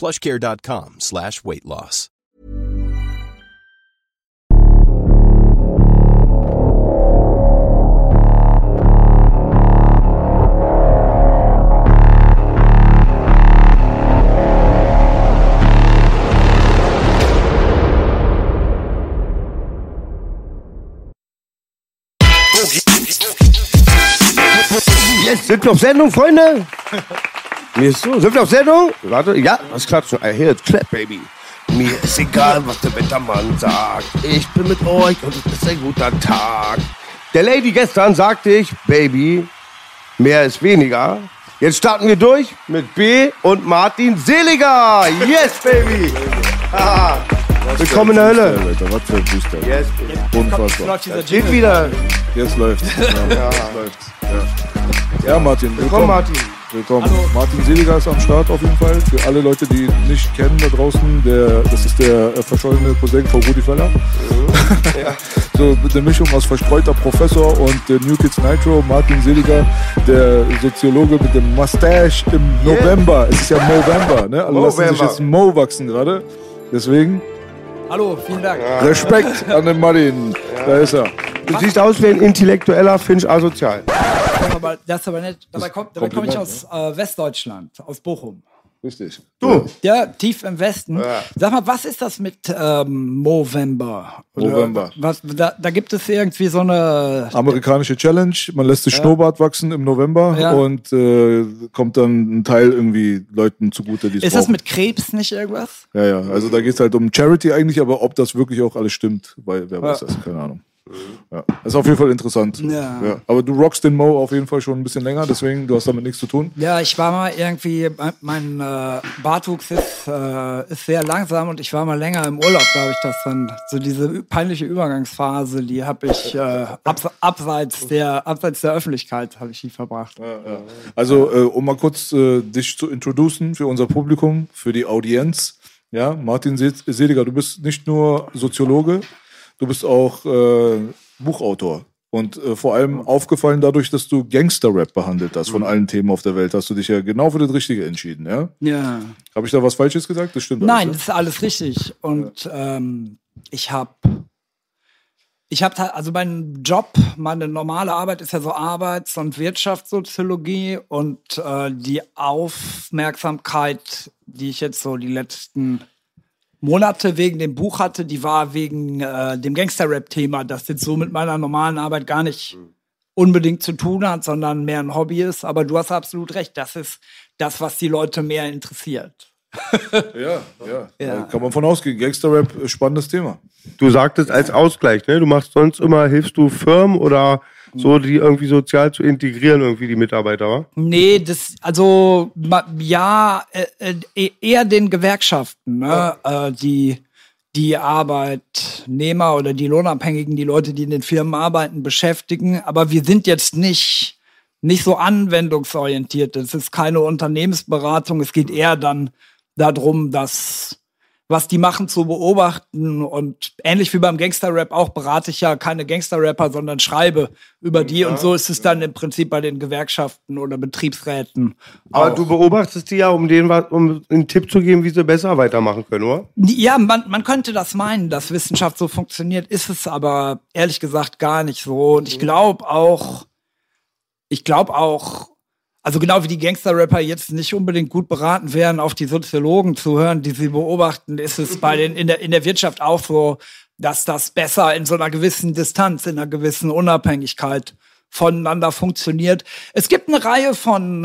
PlushCare.com/weight-loss. Yes, sind wir auf Sendung, Freunde? Mir ist so, sind wir auf Sendung? Warte, ja, das klappt schon. I hear it clap, baby. Mir ist egal, was der Wettermann sagt. Ich bin mit euch und es ist ein guter Tag. Der Lady gestern sagte ich, Baby, mehr ist weniger. Jetzt starten wir durch mit B und Martin Seliger. Yes, Baby. Ah, willkommen in der Hölle. Alter, was für ein Booster. Yes, Baby. Geht wieder. Jetzt läuft's. Ja, jetzt läuft's. Ja, ja, Martin. Willkommen, Martin. Willkommen. Hallo. Martin Seliger ist am Start auf jeden Fall. Für alle Leute, die ihn nicht kennen da draußen, das ist der verschollene Cousin von Rudi Feller. Ja. So mit der Mischung aus verstreuter Professor und der New Kids Nitro. Martin Seliger, der Soziologe mit dem Mustache im November. Yeah. Es ist ja Movember, ne? Alle lassen sich jetzt Mo wachsen gerade. Deswegen. Hallo, vielen Dank. Ja. Respekt an den Martin. Ja. Da ist er. Du siehst aus wie ein intellektueller Finch asozial. Das ist aber nett. Dabei komm ich aus Westdeutschland, aus Bochum. Richtig. Du? Ja, tief im Westen. Ja. Sag mal, was ist das mit Movember? Movember. Da gibt es irgendwie so eine... Amerikanische Challenge. Man lässt sich Schnurrbart wachsen im November und kommt dann ein Teil irgendwie Leuten zugute, die es brauchen. Ist das mit Krebs nicht irgendwas? Ja, ja. Also da geht es halt um Charity eigentlich, aber ob das wirklich auch alles stimmt, weil wer weiß das, keine Ahnung. Ja, das ist auf jeden Fall interessant. Ja. Ja, aber du rockst den Mo auf jeden Fall schon ein bisschen länger, deswegen, du hast damit nichts zu tun. Ja, ich war mal irgendwie, mein Bartwuchs ist sehr langsam und ich war mal länger im Urlaub, da habe ich das dann, so diese peinliche Übergangsphase, die habe ich abseits der Öffentlichkeit habe ich die verbracht. Ja, ja. Also, um mal kurz dich zu introducen für unser Publikum, für die Audienz, ja, Martin Seliger, du bist nicht nur Soziologe, du bist auch Buchautor und vor allem aufgefallen dadurch, dass du Gangster-Rap behandelt hast. Von allen Themen auf der Welt hast du dich ja genau für das Richtige entschieden, ja? Ja. Habe ich da was Falsches gesagt? Das stimmt. Nein, das ist alles richtig. Und ich habe mein Job, meine normale Arbeit ist ja so Arbeits- und Wirtschaftssoziologie und die Aufmerksamkeit, die ich jetzt so die letzten Monate wegen dem Buch hatte, die war wegen dem Gangster-Rap-Thema, das jetzt so mit meiner normalen Arbeit gar nicht unbedingt zu tun hat, sondern mehr ein Hobby ist. Aber du hast absolut recht, das ist das, was die Leute mehr interessiert. Ja. Kann man von ausgehen. Gangster-Rap, spannendes Thema. Du sagtest als Ausgleich, ne? Du machst sonst immer, hilfst du Firmen oder so, die irgendwie sozial zu integrieren, irgendwie die Mitarbeiter, wa? Nee, eher den Gewerkschaften, ne? Ja. Die Arbeitnehmer oder die Lohnabhängigen, die Leute, die in den Firmen arbeiten, beschäftigen. Aber wir sind jetzt nicht so anwendungsorientiert. Es ist keine Unternehmensberatung. Es geht eher dann darum, dass was die machen, zu beobachten. Und ähnlich wie beim Gangster-Rap auch berate ich ja keine Gangster-Rapper, sondern schreibe über die. Ja, und so ist es dann im Prinzip bei den Gewerkschaften oder Betriebsräten. Aber du beobachtest die ja, um einen Tipp zu geben, wie sie besser weitermachen können, oder? Ja, man könnte das meinen, dass Wissenschaft so funktioniert. Ist es aber ehrlich gesagt gar nicht so. Und ich glaube auch, also genau wie die Gangster-Rapper jetzt nicht unbedingt gut beraten wären, auf die Soziologen zu hören, die sie beobachten, ist es bei den in der Wirtschaft auch so, dass das besser in so einer gewissen Distanz, in einer gewissen Unabhängigkeit voneinander funktioniert. Es gibt eine Reihe von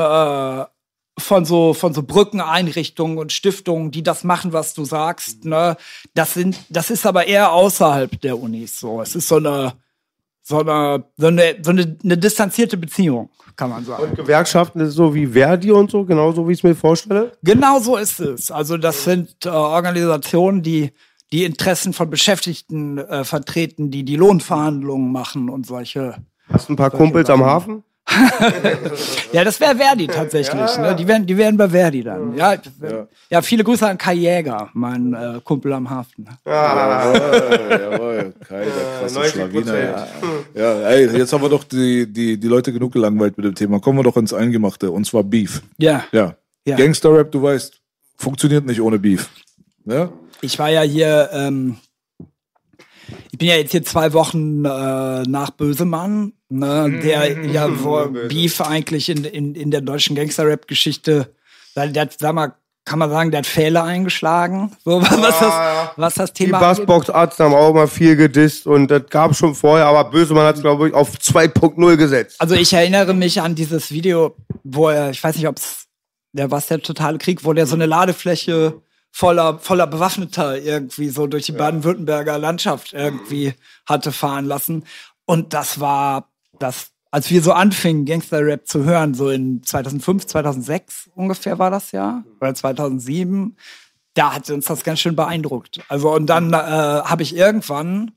so Brückeneinrichtungen und Stiftungen, die das machen, was du sagst, ne? Das ist aber eher außerhalb der Unis so. Es ist so eine so eine distanzierte Beziehung, kann man sagen. Und Gewerkschaften so wie Verdi und so, genauso wie ich es mir vorstelle? Genau so ist es. Also das sind Organisationen, die Interessen von Beschäftigten vertreten, die Lohnverhandlungen machen und solche. Hast du ein paar Kumpels am Hafen? Ja, das wäre Verdi tatsächlich. Ja. Ne? Die wären bei Verdi dann. Ja. Ja, viele Grüße an Kai Jäger, mein Kumpel am Hafen. Ja, jawohl. Kai, der krasse Schlawiner. Ja, ey, jetzt haben wir doch die Leute genug gelangweilt mit dem Thema. Kommen wir doch ins Eingemachte, und zwar Beef. Ja. Gangster-Rap, du weißt, funktioniert nicht ohne Beef. Ja? Ich war ja hier, ich bin ja jetzt hier 2 Wochen nach Bösemann, ne, der ja so Beef eigentlich in der deutschen Gangster-Rap-Geschichte, kann man sagen, der hat Fehler eingeschlagen, so, was das Thema angeht. Die Bassbox-Ärzte haben auch mal viel gedisst und das gab es schon vorher, aber Bösemann hat es, glaube ich, auf 2.0 gesetzt. Also ich erinnere mich an dieses Video, wo er, ich weiß nicht, der totale Krieg, wo der so eine Ladefläche voller Bewaffneter irgendwie so durch die Baden-Württemberger Landschaft irgendwie hatte fahren lassen. Und das war das, als wir so anfingen, Gangster-Rap zu hören, so in 2005, 2006 ungefähr war das ja, oder 2007, da hat uns das ganz schön beeindruckt. Also und dann habe ich irgendwann,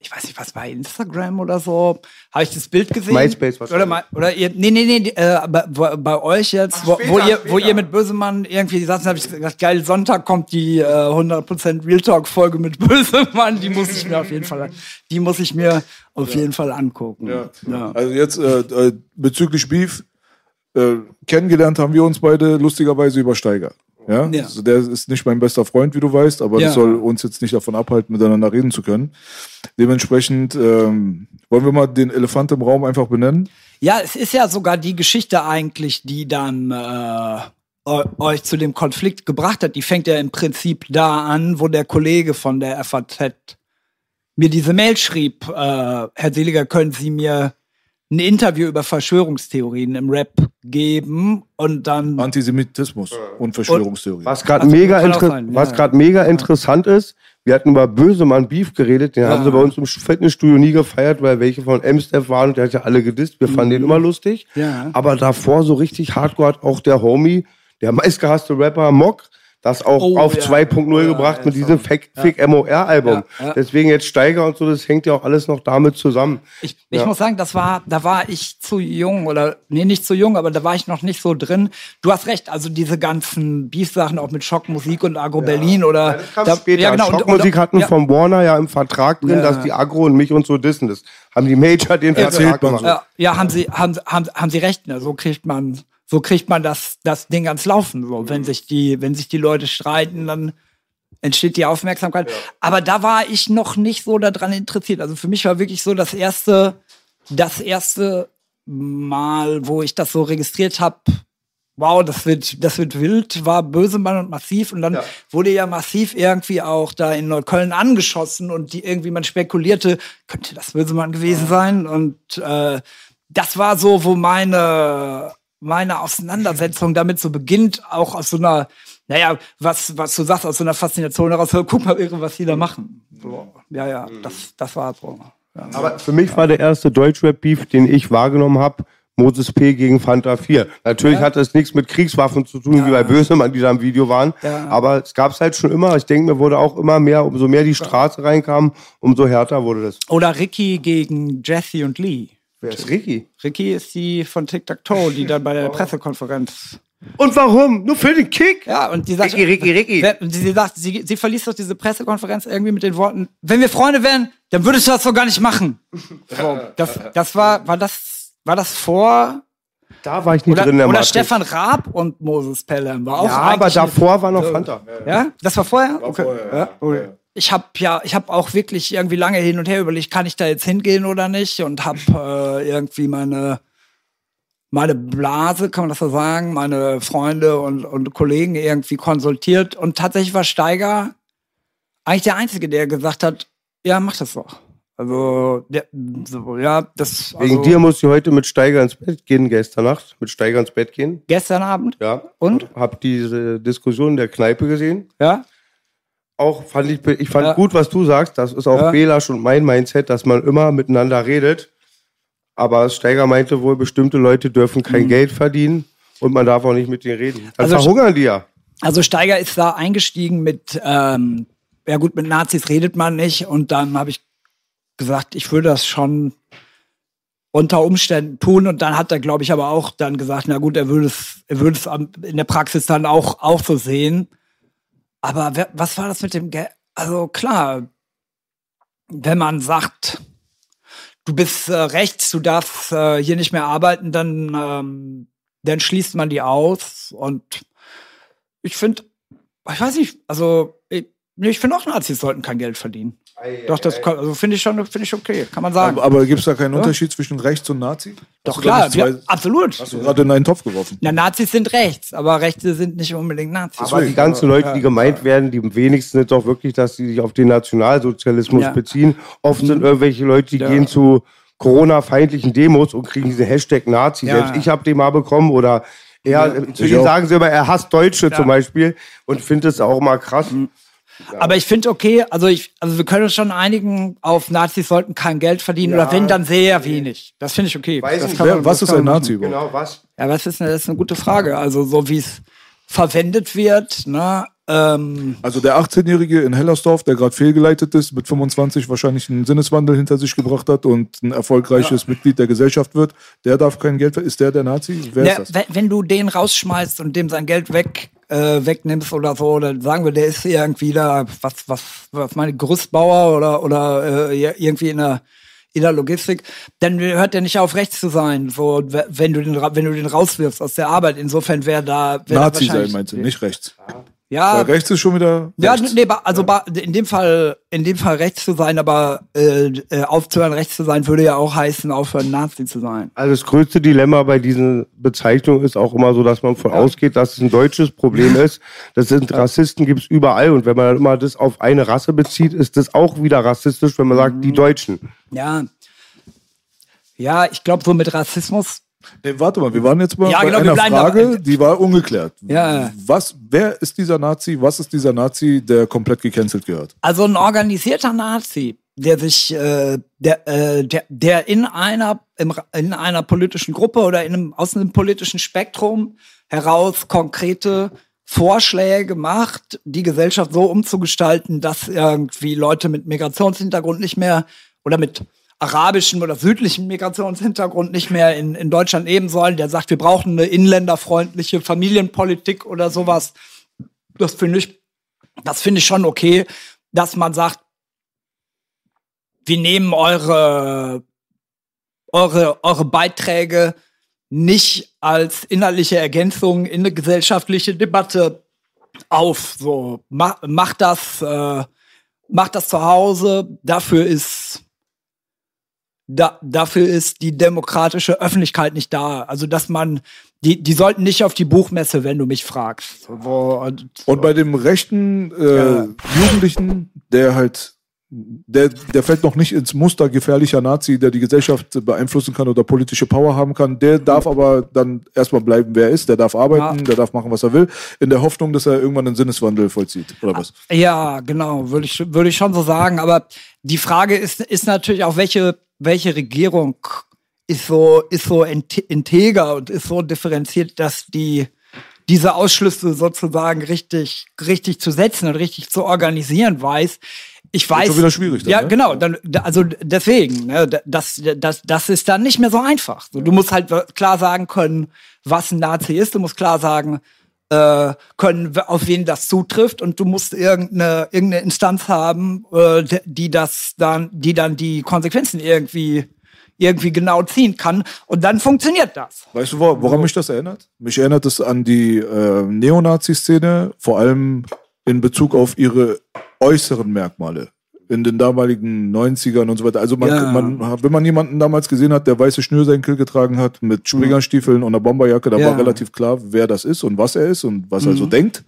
ich weiß nicht, was bei Instagram oder so, habe ich das Bild gesehen. MySpace wahrscheinlich. Oder ihr, bei euch jetzt, wo ihr mit Bösemann irgendwie saßen, habe ich gesagt, geil, Sonntag kommt die 100% Real Talk Folge mit Bösemann, die muss ich mir auf jeden Fall angucken. Ja. Ja. Also jetzt bezüglich Beef, kennengelernt haben wir uns beide lustigerweise über Steiger. Ja? Ja. Also der ist nicht mein bester Freund, wie du weißt, aber das soll uns jetzt nicht davon abhalten, miteinander reden zu können. Dementsprechend wollen wir mal den Elefant im Raum einfach benennen. Ja, es ist ja sogar die Geschichte eigentlich, die dann euch zu dem Konflikt gebracht hat. Die fängt ja im Prinzip da an, wo der Kollege von der FAZ mir diese Mail schrieb. Herr Seliger, können Sie mir ein Interview über Verschwörungstheorien im Rap geben und dann Antisemitismus und Verschwörungstheorien. Was gerade mega interessant ist, wir hatten über Bösemann Beef geredet, den haben sie bei uns im Fitnessstudio nie gefeiert, weil welche von M-Step waren und der hat ja alle gedisst, wir fanden den immer lustig. Ja. Aber davor so richtig hardcore hat auch der Homie, der meistgehasste Rapper Mock, das auch auf 2.0 gebracht mit diesem Fake-MOR-Album. Ja, ja. Deswegen jetzt Steiger und so, das hängt ja auch alles noch damit zusammen. Ich muss sagen, da war ich zu jung nicht zu jung, aber da war ich noch nicht so drin. Du hast recht, also diese ganzen Beef-Sachen auch mit Schockmusik und Agro Berlin oder. Das kam später. Ja, genau. Schockmusik hatten von Warner ja im Vertrag drin, dass die Agro und mich und so dissen. Das haben die Major den Vertrag gemacht. So. Ja, haben sie recht, ne? So kriegt man das Ding ans Laufen. So. Wenn sich die Leute streiten, dann entsteht die Aufmerksamkeit. Ja. Aber da war ich noch nicht so daran interessiert. Also für mich war wirklich so das erste Mal, wo ich das so registriert habe, wow, das wird wild, war Bösemann und Massiv. Und dann wurde ja Massiv irgendwie auch da in Neukölln angeschossen und man spekulierte, könnte das Bösemann gewesen sein? Und das war so, wo meine Auseinandersetzung damit so beginnt, auch aus so einer, was du sagst, aus so einer Faszination heraus, guck mal, was die da machen. So. Ja, das war so. Ja. Aber für mich war der erste Deutschrap-Beef, den ich wahrgenommen habe, Moses P. gegen Fanta 4. Natürlich hat das nichts mit Kriegswaffen zu tun, wie bei Bösemann, die da im Video waren. Ja. Aber es gab es halt schon immer. Ich denke, mir wurde auch immer mehr, umso mehr die Straße reinkam, umso härter wurde das. Oder Ricky gegen Jesse und Lee. Wer ist Ricky? Ricky ist die von Tic Tac Toe, die dann bei der Pressekonferenz. Und warum? Nur für den Kick? Ja, und die sagt, Ricky. Sie sagt, sie verließ doch diese Pressekonferenz irgendwie mit den Worten, wenn wir Freunde wären, dann würdest du das doch gar nicht machen. So, das war das vor? Da war ich nicht drin. Oder Stefan Raab und Moses P. war auch. Ja, aber davor war noch Fanta. Ja? Das war vorher? War okay. Vorher, ja. Okay. Ich habe auch wirklich irgendwie lange hin und her überlegt, kann ich da jetzt hingehen oder nicht? Und habe irgendwie meine Blase, kann man das so sagen, meine Freunde und Kollegen irgendwie konsultiert. Und tatsächlich war Steiger eigentlich der Einzige, der gesagt hat, ja, mach das doch. Also, wegen dir musst du heute mit Steiger ins Bett gehen, gestern Nacht. Mit Steiger ins Bett gehen. Gestern Abend? Ja. Und? Hab diese Diskussion in der Kneipe gesehen. Ja. auch, fand ich gut, was du sagst. Das ist auch Belasch und mein Mindset, dass man immer miteinander redet. Aber Steiger meinte wohl, bestimmte Leute dürfen kein Geld verdienen und man darf auch nicht mit denen reden. Dann verhungern die ja. Also Steiger ist da eingestiegen mit, ja gut, mit Nazis redet man nicht. Und dann habe ich gesagt, ich würde das schon unter Umständen tun. Und dann hat er, glaube ich, aber auch dann gesagt, na gut, er würde es in der Praxis dann auch so sehen. Aber was war das mit dem Geld? Also klar, wenn man sagt, du bist rechts, du darfst hier nicht mehr arbeiten, dann schließt man die aus. Und ich finde, ich weiß nicht, also ich finde auch, Nazis sollten kein Geld verdienen. Doch, das finde ich okay, kann man sagen. Aber gibt es da keinen Unterschied zwischen rechts und Nazi? Doch, klar, absolut. Hast du gerade in einen Topf geworfen. Na, Nazis sind rechts, aber Rechte sind nicht unbedingt Nazis. Aber die ganzen Leute, die gemeint werden, die am wenigsten sind doch wirklich, dass sie sich auf den Nationalsozialismus beziehen. Oft sind irgendwelche Leute, die gehen zu Corona-feindlichen Demos und kriegen diesen Hashtag Nazi. Ja. Selbst ich habe den mal bekommen oder zu denen sagen sie immer, er hasst Deutsche zum Beispiel und finde es auch mal krass. Mhm. Ja. Aber ich finde okay, also wir können uns schon einigen auf Nazis sollten kein Geld verdienen oder wenn, dann sehr wenig. Das finde ich okay. Was ist ein Nazi überhaupt? Genau, was? Ja, das ist eine gute Frage. Also so wie es verwendet wird, ne? Also der 18-Jährige in Hellersdorf, der gerade fehlgeleitet ist, mit 25 wahrscheinlich einen Sinneswandel hinter sich gebracht hat und ein erfolgreiches Mitglied der Gesellschaft wird, der darf kein Geld verdienen. Ist der Nazi? Wer ist das? Wenn du den rausschmeißt und dem sein Geld wegnimmst oder so, dann sagen wir, der ist irgendwie da, was meine, Gerüstbauer oder irgendwie in der Logistik, dann hört der nicht auf, rechts zu sein, so, wenn du den rauswirfst aus der Arbeit. Insofern wäre Nazi sein, meinst du, nicht rechts. Ja, weil rechts ist schon wieder rechts. Ja, nee, also in dem Fall rechts zu sein, aber aufzuhören rechts zu sein, würde ja auch heißen, aufhören Nazi zu sein. Also das größte Dilemma bei diesen Bezeichnungen ist auch immer so, dass man von ausgeht, dass es ein deutsches Problem ist. Das sind Rassisten, gibt's überall. Und wenn man dann immer das auf eine Rasse bezieht, ist das auch wieder rassistisch, wenn man sagt, die Deutschen. Ja, ich glaube, so mit Rassismus... Nee, warte mal, wir waren jetzt mal bei einer Frage, die war ungeklärt. Ja. Wer ist dieser Nazi? Was ist dieser Nazi, der komplett gecancelt gehört? Also ein organisierter Nazi, der sich, der in einer politischen Gruppe oder aus einem politischen Spektrum heraus konkrete Vorschläge macht, die Gesellschaft so umzugestalten, dass irgendwie Leute mit Migrationshintergrund nicht mehr oder mit arabischen oder südlichen Migrationshintergrund nicht mehr in Deutschland leben sollen, der sagt, wir brauchen eine inländerfreundliche Familienpolitik oder sowas. Das finde ich schon okay, dass man sagt, wir nehmen eure Beiträge nicht als inhaltliche Ergänzung in eine gesellschaftliche Debatte auf. So, macht das zu Hause, dafür ist die demokratische Öffentlichkeit nicht da. Also, dass man, die sollten nicht auf die Buchmesse, wenn du mich fragst. Und bei dem rechten Jugendlichen, der fällt noch nicht ins Muster gefährlicher Nazi, der die Gesellschaft beeinflussen kann oder politische Power haben kann, der darf aber dann erstmal bleiben, wer er ist, der darf arbeiten, der darf machen, was er will, in der Hoffnung, dass er irgendwann einen Sinneswandel vollzieht, oder was? Ja, genau, würde ich schon so sagen. Aber die Frage ist natürlich auch, welche Regierung ist so integer und ist so differenziert, dass diese Ausschlüsse sozusagen richtig zu setzen und richtig zu organisieren weiß. Ich weiß. Ist schon wieder schwierig. Dann, ja, ne? Genau. Also deswegen, ne, das ist dann nicht mehr so einfach. Du musst halt klar sagen können, was ein Nazi ist. Du musst klar sagen können, auf wen das zutrifft, und du musst irgendeine Instanz haben, die dann die Konsequenzen irgendwie genau ziehen kann, und dann funktioniert das. Weißt du, woran mich das erinnert? Mich erinnert es an die Neonazi-Szene, vor allem in Bezug auf ihre äußeren Merkmale. In den damaligen 90ern und so weiter. Also wenn man jemanden damals gesehen hat, der weiße Schnürsenkel getragen hat mit Springerstiefeln und einer Bomberjacke, da war relativ klar, wer das ist und was er ist und was er so denkt.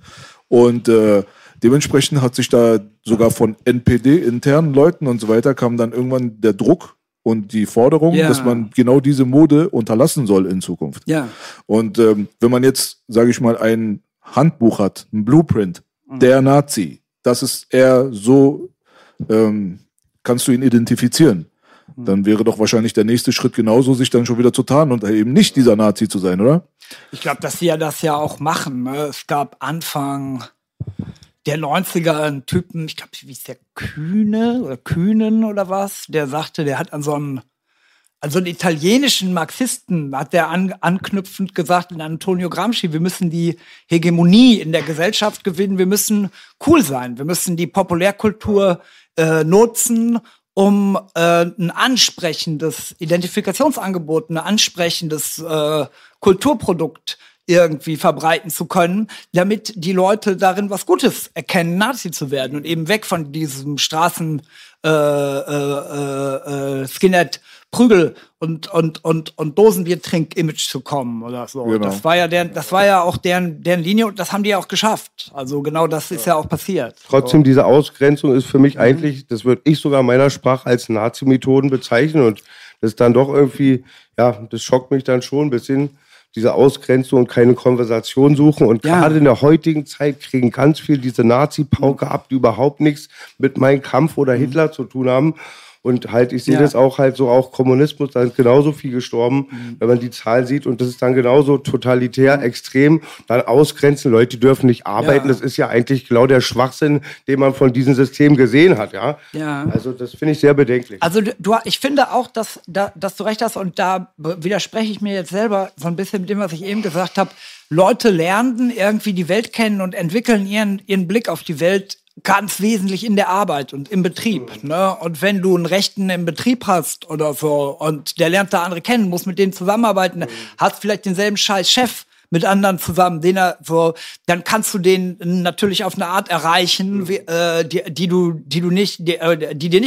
Und dementsprechend hat sich da sogar von NPD-internen Leuten und so weiter kam dann irgendwann der Druck und die Forderung, dass man genau diese Mode unterlassen soll in Zukunft. Ja. Und wenn man jetzt, sage ich mal, ein Handbuch hat, ein Blueprint, der Nazi, das ist er so, kannst du ihn identifizieren. Dann wäre doch wahrscheinlich der nächste Schritt genauso, sich dann schon wieder zu tarnen und eben nicht dieser Nazi zu sein, oder? Ich glaube, dass sie ja das ja auch machen. Ne? Es gab Anfang der 90er einen Typen, ich glaube, wie ist der, Kühnen oder was, der sagte, der hat an so einen italienischen Marxisten, hat der anknüpfend gesagt, in Antonio Gramsci, wir müssen die Hegemonie in der Gesellschaft gewinnen, wir müssen cool sein, wir müssen die Populärkultur nutzen, um ein ansprechendes Identifikationsangebot, ein ansprechendes Kulturprodukt irgendwie verbreiten zu können, damit die Leute darin was Gutes erkennen, Nazi zu werden und eben weg von diesem Straßen-Skinhead- Prügel und Dosenbier-Trink-Image zu kommen oder so. Genau. Das war ja auch deren Linie und das haben die ja auch geschafft. Also genau das ist ja auch passiert. Trotzdem, diese Ausgrenzung ist für mich eigentlich, das würde ich sogar meiner Sprache als Nazi-Methoden bezeichnen und das ist dann doch irgendwie, ja, das schockt mich dann schon ein bisschen, diese Ausgrenzung und keine Konversation suchen. Und gerade in der heutigen Zeit kriegen ganz viel diese Nazi-Pauke ab, die überhaupt nichts mit Mein Kampf oder Hitler zu tun haben. Und halt, ich sehe das auch halt so, auch Kommunismus, da ist genauso viel gestorben, wenn man die Zahl sieht. Und das ist dann genauso totalitär, extrem, dann ausgrenzen, Leute dürfen nicht arbeiten. Ja. Das ist ja eigentlich genau der Schwachsinn, den man von diesem System gesehen hat, ja. Also das finde ich sehr bedenklich. Also ich finde auch, dass du recht hast und da widerspreche ich mir jetzt selber so ein bisschen mit dem, was ich eben gesagt habe. Leute lernen irgendwie die Welt kennen und entwickeln ihren Blick auf die Welt ganz wesentlich in der Arbeit und im Betrieb. Ne? Und wenn du einen Rechten im Betrieb hast oder so und der lernt da andere kennen, muss mit denen zusammenarbeiten, hast vielleicht denselben scheiß Chef mit anderen zusammen, dann kannst du den natürlich auf eine Art erreichen, die dir nicht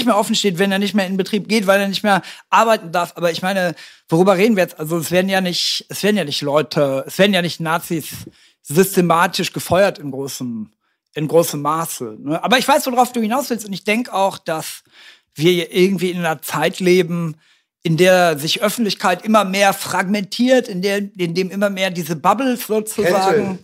mehr offen steht, wenn er nicht mehr in Betrieb geht, weil er nicht mehr arbeiten darf. Aber ich meine, worüber reden wir jetzt? Also es werden ja nicht Nazis systematisch gefeuert in großem Maße. Ne? Aber ich weiß, worauf du hinaus willst. Und ich denke auch, dass wir irgendwie in einer Zeit leben, in der sich Öffentlichkeit immer mehr fragmentiert, in dem immer mehr diese Bubbles sozusagen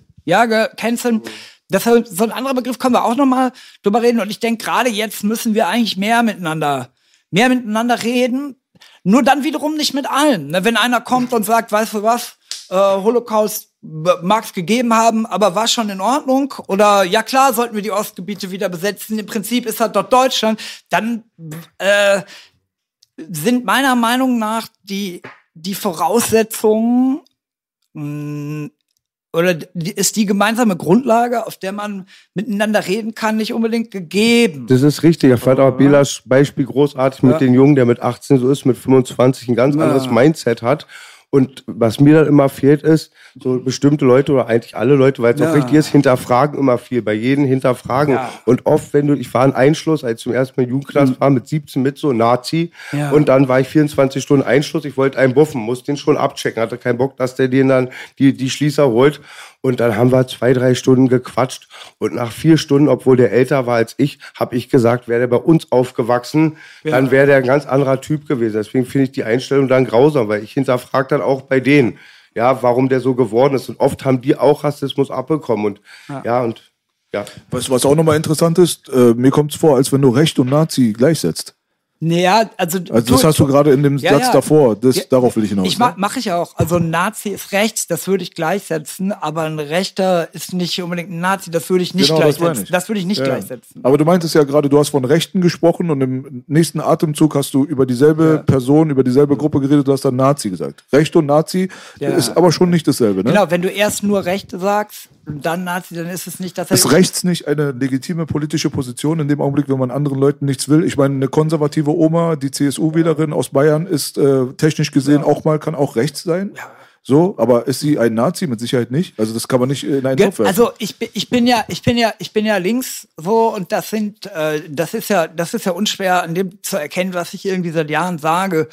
canceln. Deshalb, so ein anderer Begriff, können wir auch noch mal drüber reden. Und ich denke, gerade jetzt müssen wir eigentlich mehr miteinander reden. Nur dann wiederum nicht mit allen. Ne? Wenn einer kommt und sagt, weißt du was, Holocaust mag es gegeben haben, aber war schon in Ordnung. Oder ja klar, sollten wir die Ostgebiete wieder besetzen. Im Prinzip ist das doch Deutschland. Dann sind meiner Meinung nach die Voraussetzungen ist die gemeinsame Grundlage, auf der man miteinander reden kann, nicht unbedingt gegeben. Das ist richtig. Ich fand auch Belas Beispiel großartig mit den Jungen, der mit 18 so ist, mit 25 ein ganz anderes Mindset hat. Und was mir dann immer fehlt, ist, so bestimmte Leute oder eigentlich alle Leute, weil es auch richtig ist, hinterfragen immer viel, bei jedem hinterfragen. Ja. Und oft, ich war ein Einschluss, als ich zum ersten Mal in Jugendklasse war, mit 17 mit so Nazi. Ja. Und dann war ich 24 Stunden Einschluss, ich wollte einen buffen, musste den schon abchecken, hatte keinen Bock, dass der den dann die Schließer holt. Und dann haben wir 2-3 Stunden gequatscht. Und nach 4 Stunden, obwohl der älter war als ich, habe ich gesagt, wäre der bei uns aufgewachsen, dann wäre der ein ganz anderer Typ gewesen. Deswegen finde ich die Einstellung dann grausam, weil ich hinterfrage dann auch bei denen, warum der so geworden ist. Und oft haben die auch Rassismus abbekommen. Und was auch nochmal interessant ist, mir kommt es vor, als wenn du Recht und Nazi gleichsetzt. Naja, also das hast du gerade in dem Satz davor. Darauf will ich hinaus. Mache ich auch. Also ein Nazi ist rechts, das würde ich gleichsetzen. Aber ein Rechter ist nicht unbedingt ein Nazi, das würde ich nicht gleichsetzen. Das würde ich nicht gleichsetzen. Aber du meintest ja gerade, du hast von Rechten gesprochen und im nächsten Atemzug hast du über dieselbe Person, über dieselbe Gruppe geredet, du hast dann Nazi gesagt. Recht und Nazi ist aber schon nicht dasselbe, ne? Genau, wenn du erst nur Rechte sagst und dann Nazi, dann ist es nicht dasselbe. Ist rechts nicht eine legitime politische Position in dem Augenblick, wenn man anderen Leuten nichts will? Ich meine, eine konservative Oma, die CSU-Wählerin aus Bayern, ist technisch gesehen kann auch rechts sein. Ja. So, aber ist sie ein Nazi? Mit Sicherheit nicht. Also das kann man nicht in einen Topf werfen. Also ich bin ja links so und das ist ja unschwer an dem zu erkennen, was ich irgendwie seit Jahren sage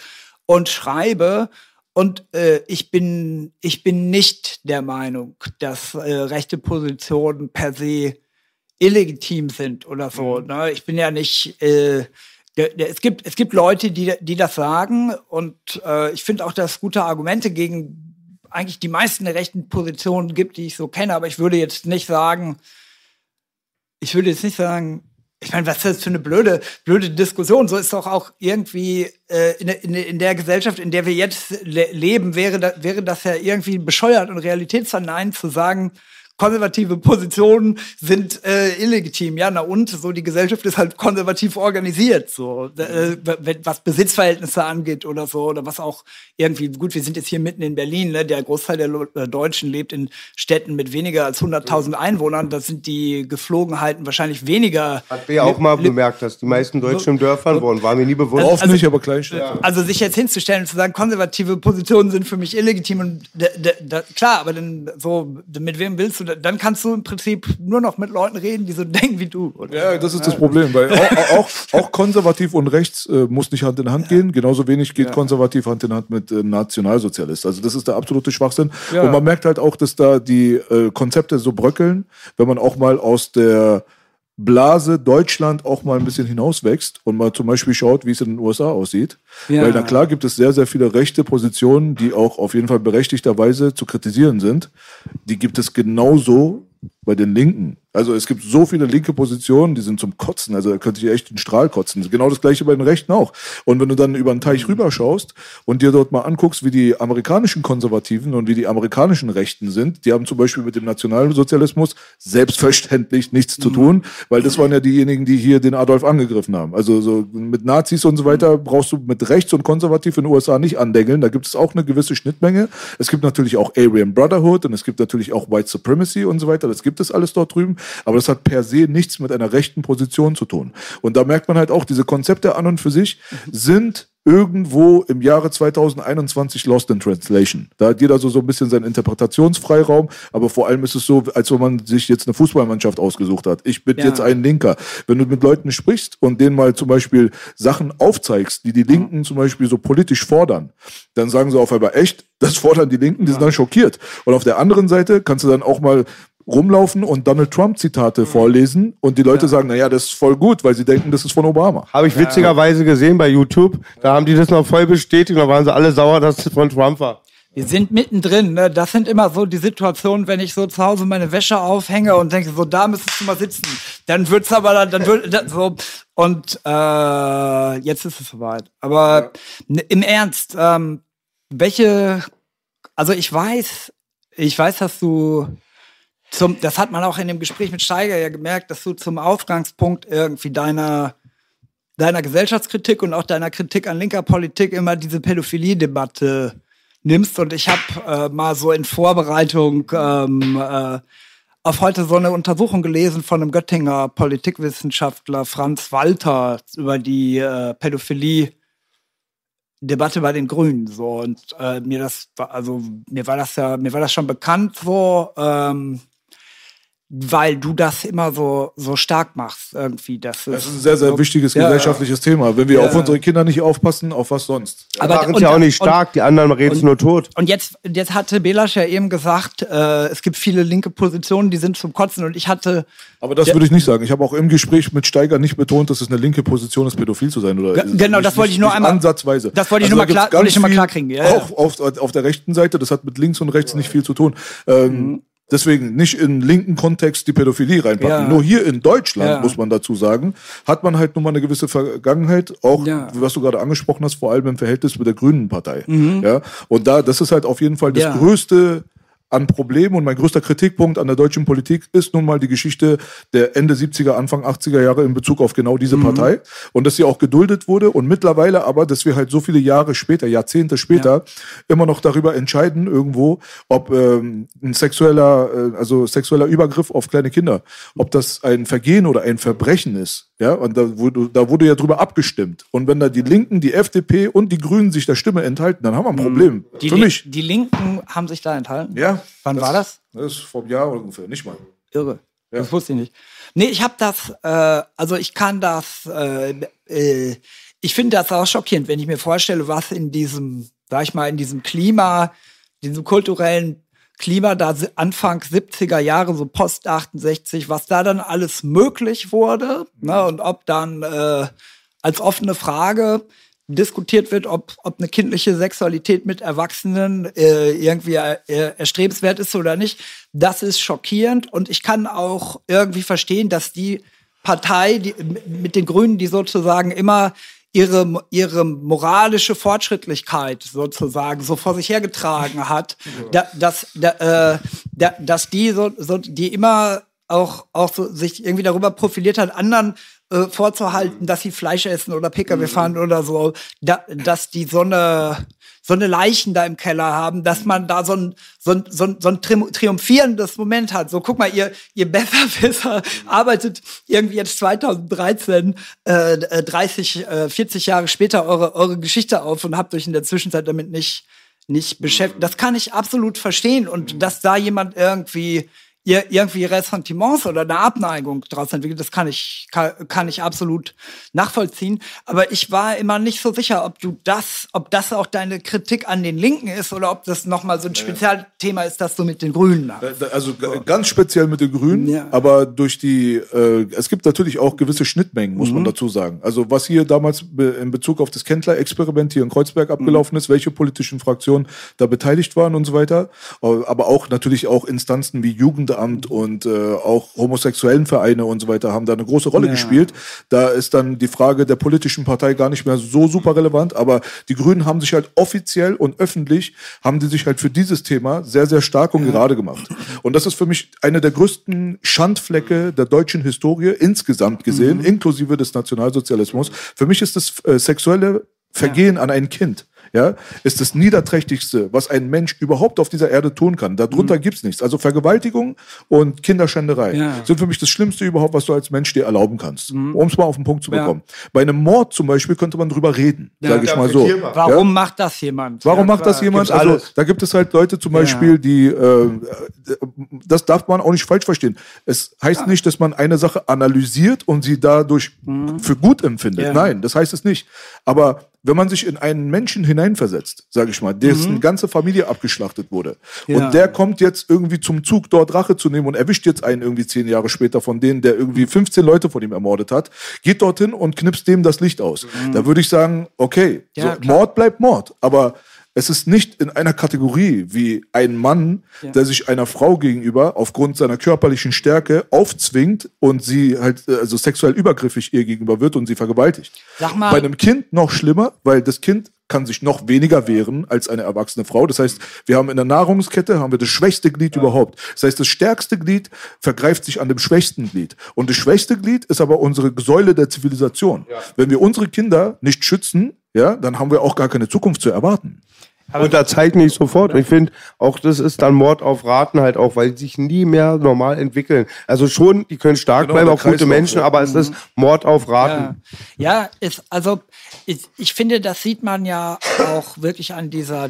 und schreibe. Und ich bin nicht der Meinung, dass rechte Positionen per se illegitim sind oder so. Ne? Ich bin ja nicht Es gibt Leute, die das sagen und ich finde auch, dass es gute Argumente gegen eigentlich die meisten rechten Positionen gibt, die ich so kenne, aber ich würde jetzt nicht sagen, ich würde jetzt nicht sagen, ich meine, was ist das für eine blöde Diskussion? So ist doch auch irgendwie in der Gesellschaft, in der wir jetzt leben, wäre das ja irgendwie bescheuert und realitätsverneinend zu sagen, konservative Positionen sind illegitim. Ja, na und? So, die Gesellschaft ist halt konservativ organisiert, so, was Besitzverhältnisse angeht oder so, oder was auch irgendwie, gut, wir sind jetzt hier mitten in Berlin, ne? Der Großteil der Deutschen lebt in Städten mit weniger als 100.000 Einwohnern, da sind die Geflogenheiten wahrscheinlich weniger. Hat wir ja auch mal bemerkt, dass die meisten Deutschen so, in Dörfern wohnen, war mir nie bewusst. Oft nicht, aber gleich. Ja. Also sich jetzt hinzustellen und zu sagen, konservative Positionen sind für mich illegitim, und klar, aber dann so, mit wem willst du? Dann kannst du im Prinzip nur noch mit Leuten reden, die so denken wie du. Oder? Ja, das ist das Problem, weil auch konservativ und rechts muss nicht Hand in Hand gehen. Genauso wenig geht konservativ Hand in Hand mit Nationalsozialist. Also das ist der absolute Schwachsinn. Ja. Und man merkt halt auch, dass da die Konzepte so bröckeln, wenn man auch mal aus der Blase Deutschland auch mal ein bisschen hinauswächst und mal zum Beispiel schaut, wie es in den USA aussieht. Ja. Weil na klar gibt es sehr, sehr viele rechte Positionen, die auch auf jeden Fall berechtigterweise zu kritisieren sind. Die gibt es genauso bei den Linken. Also es gibt so viele linke Positionen, die sind zum Kotzen. Also da könnte ich echt den Strahl kotzen. Genau das gleiche bei den Rechten auch. Und wenn du dann über den Teich rüberschaust und dir dort mal anguckst, wie die amerikanischen Konservativen und wie die amerikanischen Rechten sind, die haben zum Beispiel mit dem Nationalsozialismus selbstverständlich nichts zu tun, weil das waren ja diejenigen, die hier den Adolf angegriffen haben. Also so mit Nazis und so weiter brauchst du mit rechts und konservativ in den USA nicht andengeln. Da gibt es auch eine gewisse Schnittmenge. Es gibt natürlich auch Aryan Brotherhood und es gibt natürlich auch White Supremacy und so weiter. Das gibt es alles dort drüben. Aber das hat per se nichts mit einer rechten Position zu tun. Und da merkt man halt auch, diese Konzepte an und für sich sind irgendwo im Jahre 2021 lost in translation. Da hat jeder so ein bisschen seinen Interpretationsfreiraum, aber vor allem ist es so, als wenn man sich jetzt eine Fußballmannschaft ausgesucht hat. Ich bin jetzt ein Linker. Wenn du mit Leuten sprichst und denen mal zum Beispiel Sachen aufzeigst, die Linken zum Beispiel so politisch fordern, dann sagen sie auf einmal, echt, das fordern die Linken, die sind dann schockiert. Und auf der anderen Seite kannst du dann auch mal rumlaufen und Donald Trump-Zitate vorlesen und die Leute sagen, naja, das ist voll gut, weil sie denken, das ist von Obama. Habe ich witzigerweise gesehen bei YouTube, da haben die das noch voll bestätigt, da waren sie alle sauer, dass das von Trump war. Wir sind mittendrin, ne? Das sind immer so die Situationen, wenn ich so zu Hause meine Wäsche aufhänge und denke, so, da müsstest du mal sitzen. Dann wird's aber, dann so. Und jetzt ist es soweit. Aber im Ernst, also ich weiß, dass du das hat man auch in dem Gespräch mit Steiger ja gemerkt, dass du zum Ausgangspunkt irgendwie deiner Gesellschaftskritik und auch deiner Kritik an linker Politik immer diese Pädophilie-Debatte nimmst. Und ich habe mal so in Vorbereitung auf heute so eine Untersuchung gelesen von einem Göttinger Politikwissenschaftler Franz Walter über die Pädophilie-Debatte bei den Grünen, so, und mir war das schon bekannt, so, weil du das immer so stark machst irgendwie. Das ist ein sehr, sehr wichtiges gesellschaftliches Thema. Wenn wir auf unsere Kinder nicht aufpassen, auf was sonst? Aber die machen es ja auch nicht stark, die anderen reden es nur tot. Und jetzt hatte Belasch ja eben gesagt, es gibt viele linke Positionen, die sind zum Kotzen, und ich hatte... Aber das würde ich nicht sagen. Ich habe auch im Gespräch mit Steiger nicht betont, dass es eine linke Position ist, pädophil zu sein. Oder genau, das wollte ich nur einmal... Ansatzweise. Das wollte ich nur mal klarkriegen. Ja, auch auf der rechten Seite, das hat mit links und rechts nicht viel zu tun. Deswegen nicht in linken Kontext die Pädophilie reinpacken. Ja. Nur hier in Deutschland, muss man dazu sagen, hat man halt nun mal eine gewisse Vergangenheit, auch was du gerade angesprochen hast, vor allem im Verhältnis mit der Grünen Partei. Mhm. Ja? Und das ist halt auf jeden Fall das größte an Problemen, und mein größter Kritikpunkt an der deutschen Politik ist nun mal die Geschichte der Ende 70er, Anfang 80er Jahre in Bezug auf genau diese Partei, und dass sie auch geduldet wurde, und mittlerweile aber, dass wir halt so viele Jahre später, Jahrzehnte später immer noch darüber entscheiden irgendwo, ob ein sexueller Übergriff auf kleine Kinder, ob das ein Vergehen oder ein Verbrechen ist. Ja, und da wurde ja drüber abgestimmt. Und wenn da die Linken, die FDP und die Grünen sich der Stimme enthalten, dann haben wir ein Problem. Für mich. Die Linken haben sich da enthalten? Ja. Wann war das? Das ist vor einem Jahr ungefähr, nicht mal. Irre. Ja. Das wusste ich nicht. Nee, ich habe das, ich finde das auch schockierend, wenn ich mir vorstelle, was in diesem, sag ich mal, in diesem Klima, diesem kulturellen Klima da Anfang 70er Jahre, so post 68, was da dann alles möglich wurde, ne, und ob dann als offene Frage diskutiert wird, ob eine kindliche Sexualität mit Erwachsenen irgendwie erstrebenswert ist oder nicht. Das ist schockierend. Und ich kann auch irgendwie verstehen, dass die Partei mit den Grünen, die sozusagen immer ihre moralische Fortschrittlichkeit sozusagen so vor sich hergetragen hat, ja. dass die so die immer auch so sich irgendwie darüber profiliert hat, anderen vorzuhalten, dass sie Fleisch essen oder Pkw fahren oder so, dass die so eine Leichen da im Keller haben, dass man da so ein triumphierendes Moment hat. So, guck mal, ihr Besserwisser arbeitet irgendwie jetzt 2013, 40 Jahre später eure Geschichte auf und habt euch in der Zwischenzeit damit nicht beschäftigt. Das kann ich absolut verstehen. Und dass da jemand irgendwie Ressentiments oder eine Abneigung draus entwickelt, das kann ich absolut nachvollziehen. Aber ich war immer nicht so sicher, ob das auch deine Kritik an den Linken ist oder ob das nochmal so ein Spezialthema ist, das du mit den Grünen hast. Also ganz speziell mit den Grünen, ja. Aber durch die, es gibt natürlich auch gewisse Schnittmengen, muss man dazu sagen. Also was hier damals in Bezug auf das Kentler-Experiment hier in Kreuzberg abgelaufen ist, welche politischen Fraktionen da beteiligt waren und so weiter. Aber auch natürlich auch Instanzen wie Jugendamt und auch homosexuellen Vereine und so weiter haben da eine große Rolle gespielt. Da ist dann die Frage der politischen Partei gar nicht mehr so super relevant, aber die Grünen haben sich halt offiziell und öffentlich, haben die sich halt für dieses Thema sehr, sehr stark und gerade gemacht. Und das ist für mich eine der größten Schandflecke der deutschen Historie insgesamt gesehen, inklusive des Nationalsozialismus. Für mich ist das sexuelle Vergehen an ein Kind. Ja, ist das Niederträchtigste, was ein Mensch überhaupt auf dieser Erde tun kann. Darunter gibt's nichts. Also Vergewaltigung und Kinderschänderei sind für mich das Schlimmste überhaupt, was du als Mensch dir erlauben kannst. Um es mal auf den Punkt zu bekommen. Bei einem Mord zum Beispiel könnte man drüber reden, sage ich mal so. Warum macht das jemand? Warum macht das jemand? Also da gibt es halt Leute zum Beispiel, die das darf man auch nicht falsch verstehen. Es heißt nicht, dass man eine Sache analysiert und sie dadurch für gut empfindet. Nein, das heißt es nicht. Aber wenn man sich in einen Menschen hineinversetzt, sage ich mal, dessen ganze Familie abgeschlachtet wurde und der kommt jetzt irgendwie zum Zug, dort Rache zu nehmen und erwischt jetzt einen irgendwie 10 Jahre später von denen, der irgendwie 15 Leute von ihm ermordet hat, geht dorthin und knipst dem das Licht aus. Da würde ich sagen, okay, so, Mord bleibt Mord, aber es ist nicht in einer Kategorie wie ein Mann, der sich einer Frau gegenüber aufgrund seiner körperlichen Stärke aufzwingt und sie halt also sexuell übergriffig ihr gegenüber wird und sie vergewaltigt. Sag mal, bei einem Kind noch schlimmer, weil das Kind kann sich noch weniger wehren als eine erwachsene Frau. Das heißt, wir haben in der Nahrungskette haben wir das schwächste Glied überhaupt. Das heißt, das stärkste Glied vergreift sich an dem schwächsten Glied. Und das schwächste Glied ist aber unsere Säule der Zivilisation. Ja. Wenn wir unsere Kinder nicht schützen, dann haben wir auch gar keine Zukunft zu erwarten. Und da zeigt nicht sofort. Ich finde, auch das ist dann Mord auf Raten halt auch, weil die sich nie mehr normal entwickeln. Also schon, die können stark bleiben, auch gute Menschen, aber es ist Mord auf Raten. Ja, ich finde, das sieht man ja auch wirklich an dieser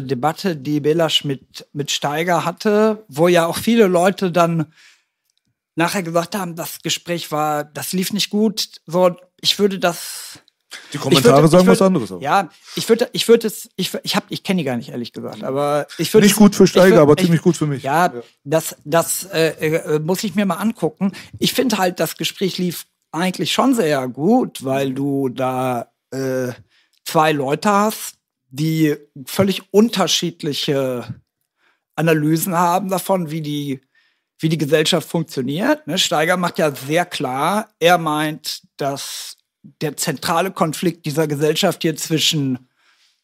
Debatte, die Belasch mit Steiger hatte, wo ja auch viele Leute dann nachher gesagt haben, das Gespräch das lief nicht gut. So, die Kommentare sagen was anderes. Auch. Ja, ich kenne die gar nicht, ehrlich gesagt. Aber ich würde nicht gut für Steiger, aber ziemlich gut für mich. Ja. Das muss ich mir mal angucken. Ich finde halt, das Gespräch lief eigentlich schon sehr gut, weil du da zwei Leute hast, die völlig unterschiedliche Analysen haben davon, wie die Gesellschaft funktioniert. Ne? Steiger macht ja sehr klar, er meint, dass der zentrale Konflikt dieser Gesellschaft hier zwischen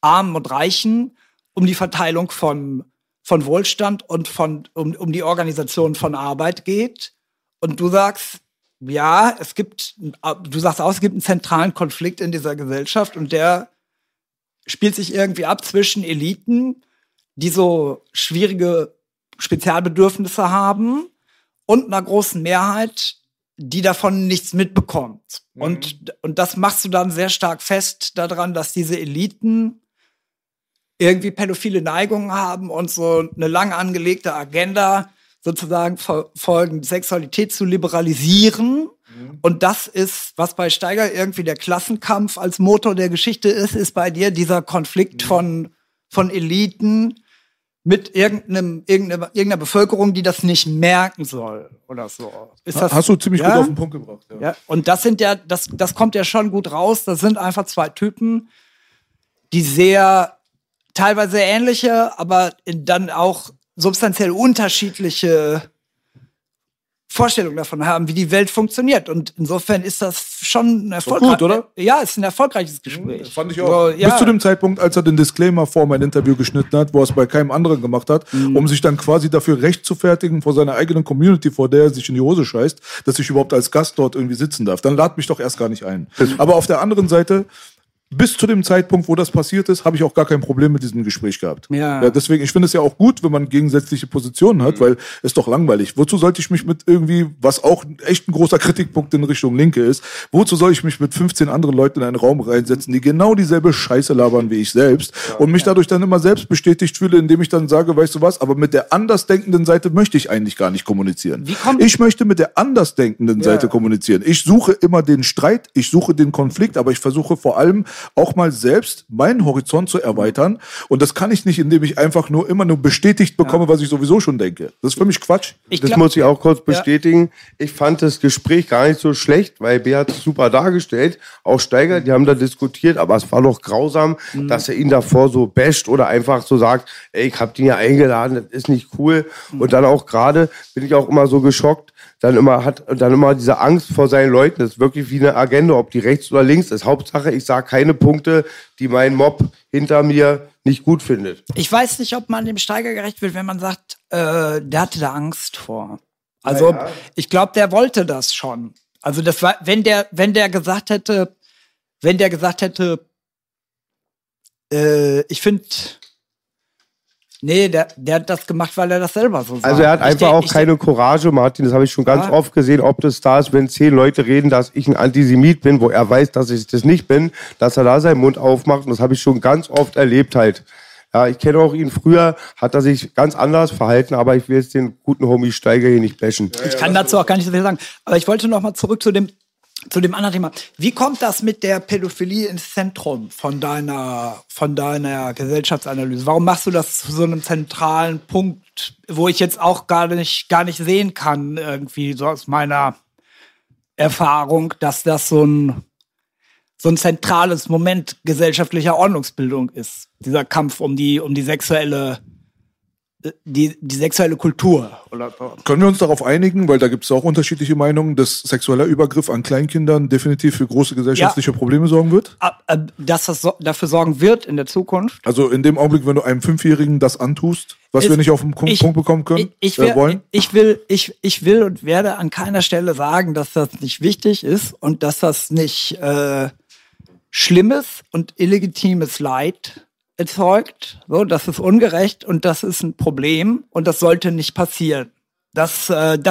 Armen und Reichen um die Verteilung von Wohlstand und um die Organisation von Arbeit geht. Und du sagst, es gibt einen zentralen Konflikt in dieser Gesellschaft und der spielt sich irgendwie ab zwischen Eliten, die so schwierige Spezialbedürfnisse haben und einer großen Mehrheit, die davon nichts mitbekommt. Und das machst du dann sehr stark fest daran, dass diese Eliten irgendwie pädophile Neigungen haben und so eine lang angelegte Agenda sozusagen verfolgen, Sexualität zu liberalisieren. Und das ist, was bei Steiger irgendwie der Klassenkampf als Motor der Geschichte ist bei dir dieser Konflikt von Eliten mit irgendeiner Bevölkerung, die das nicht merken soll oder so. Hast du ziemlich gut auf den Punkt gebracht. Ja. Und das kommt ja schon gut raus. Das sind einfach zwei Typen, die sehr teilweise ähnliche, aber dann auch substanziell unterschiedliche Vorstellungen davon haben, wie die Welt funktioniert. Und insofern ist das schon ein erfolgreiches Gespräch. Gut, oder? Ja, ist ein erfolgreiches Gespräch. Fand ich auch. Ja. Bis zu dem Zeitpunkt, als er den Disclaimer vor mein Interview geschnitten hat, wo er es bei keinem anderen gemacht hat, um sich dann quasi dafür rechtfertigen vor seiner eigenen Community, vor der er sich in die Hose scheißt, dass ich überhaupt als Gast dort irgendwie sitzen darf. Dann lad mich doch erst gar nicht ein. Aber auf der anderen Seite, bis zu dem Zeitpunkt, wo das passiert ist, habe ich auch gar kein Problem mit diesem Gespräch gehabt. Ja, deswegen, ich finde es ja auch gut, wenn man gegensätzliche Positionen hat, weil es doch langweilig. Wozu sollte ich mich mit irgendwie, was auch echt ein großer Kritikpunkt in Richtung Linke ist, wozu soll ich mich mit 15 anderen Leuten in einen Raum reinsetzen, die genau dieselbe Scheiße labern wie ich selbst und mich dadurch dann immer selbst bestätigt fühle, indem ich dann sage, weißt du was, aber mit der andersdenkenden Seite möchte ich eigentlich gar nicht kommunizieren. Ich möchte mit der andersdenkenden Seite kommunizieren. Ich suche immer den Streit, ich suche den Konflikt, aber ich versuche vor allem auch mal selbst meinen Horizont zu erweitern. Und das kann ich nicht, indem ich einfach nur immer nur bestätigt bekomme, was ich sowieso schon denke. Das ist für mich Quatsch. Das muss ich auch kurz bestätigen. Ich fand das Gespräch gar nicht so schlecht, weil Bea hat es super dargestellt. Auch Steiger, die haben da diskutiert, aber es war doch grausam, dass er ihn davor so basht oder einfach so sagt, ey, ich hab den ja eingeladen, das ist nicht cool. Und dann auch gerade bin ich auch immer so geschockt, dann immer diese Angst vor seinen Leuten. Das ist wirklich wie eine Agenda, ob die rechts oder links ist. Hauptsache, ich sage keine Punkte, die mein Mob hinter mir nicht gut findet. Ich weiß nicht, ob man dem Steiger gerecht wird, wenn man sagt, der hatte da Angst vor. Also ich glaube, der wollte das schon. Also das war, wenn der gesagt hätte, ich finde. Nee, der hat das gemacht, weil er das selber so sagt. Also er hat einfach auch keine Courage, Martin. Das habe ich schon ganz oft gesehen, ob das da ist, wenn 10 Leute reden, dass ich ein Antisemit bin, wo er weiß, dass ich das nicht bin, dass er da seinen Mund aufmacht. Und das habe ich schon ganz oft erlebt halt. Ja, ich kenne auch ihn früher, hat er sich ganz anders verhalten, aber ich will jetzt den guten Homie Steiger hier nicht bashen. Ich kann dazu auch gar nicht so viel sagen. Aber ich wollte noch mal zurück zu dem anderen Thema. Wie kommt das mit der Pädophilie ins Zentrum von deiner Gesellschaftsanalyse? Warum machst du das zu so einem zentralen Punkt, wo ich jetzt auch gar nicht sehen kann, irgendwie so aus meiner Erfahrung, dass das so ein zentrales Moment gesellschaftlicher Ordnungsbildung ist? Dieser Kampf um die sexuelle Die sexuelle Kultur. Oder? Können wir uns darauf einigen, weil da gibt es auch unterschiedliche Meinungen, dass sexueller Übergriff an Kleinkindern definitiv für große gesellschaftliche Probleme sorgen wird? Dass das dafür sorgen wird in der Zukunft. Also in dem Augenblick, wenn du einem 5-Jährigen das antust, was wir nicht auf den Punkt bekommen können, wollen? Ich will und werde an keiner Stelle sagen, dass das nicht wichtig ist und dass das nicht schlimmes und illegitimes Leid erzeugt, so, das ist ungerecht und das ist ein Problem und das sollte nicht passieren. Das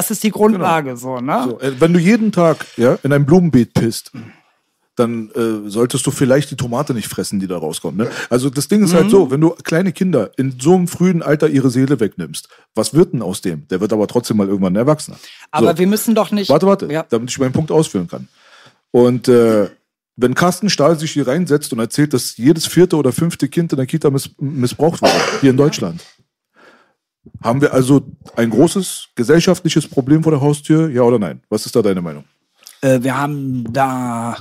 ist die Grundlage. Genau. So, ne? So, wenn du jeden Tag in ein Blumenbeet pisst, dann solltest du vielleicht die Tomate nicht fressen, die da rauskommt. Ne? Also das Ding ist halt so, wenn du kleine Kinder in so einem frühen Alter ihre Seele wegnimmst, was wird denn aus dem? Der wird aber trotzdem mal irgendwann ein Erwachsener. Aber so. Wir müssen doch nicht... Warte, damit ich meinen Punkt ausführen kann. Und... wenn Carsten Stahl sich hier reinsetzt und erzählt, dass jedes 4. oder 5. Kind in der Kita missbraucht wurde, hier in Deutschland, haben wir also ein großes gesellschaftliches Problem vor der Haustür, ja oder nein? Was ist da deine Meinung? Wir haben da...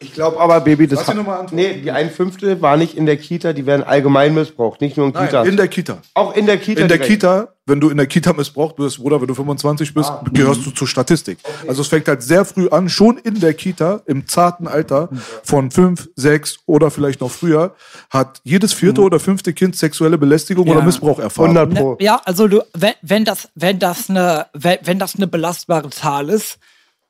Ich glaube aber, Baby, das... die 1/5 war nicht in der Kita, die werden allgemein missbraucht, nicht nur in Kitas. Nein, in der Kita. Auch in der Kita. In der Kita... Wenn du in der Kita missbraucht wirst, Bruder, wenn du 25 bist, gehörst du zur Statistik. Okay. Also es fängt halt sehr früh an, schon in der Kita, im zarten Alter von 5, 6 oder vielleicht noch früher, hat jedes 4. oder 5. Kind sexuelle Belästigung oder Missbrauch erfahren. 100%. Ja, also wenn das eine belastbare Zahl ist,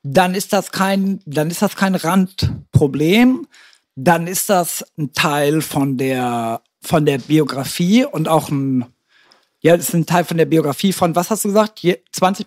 dann ist das kein Randproblem, dann ist das ein Teil von der Biografie und auch ein... Ja, das ist ein Teil von der Biografie von, was hast du gesagt? 20%?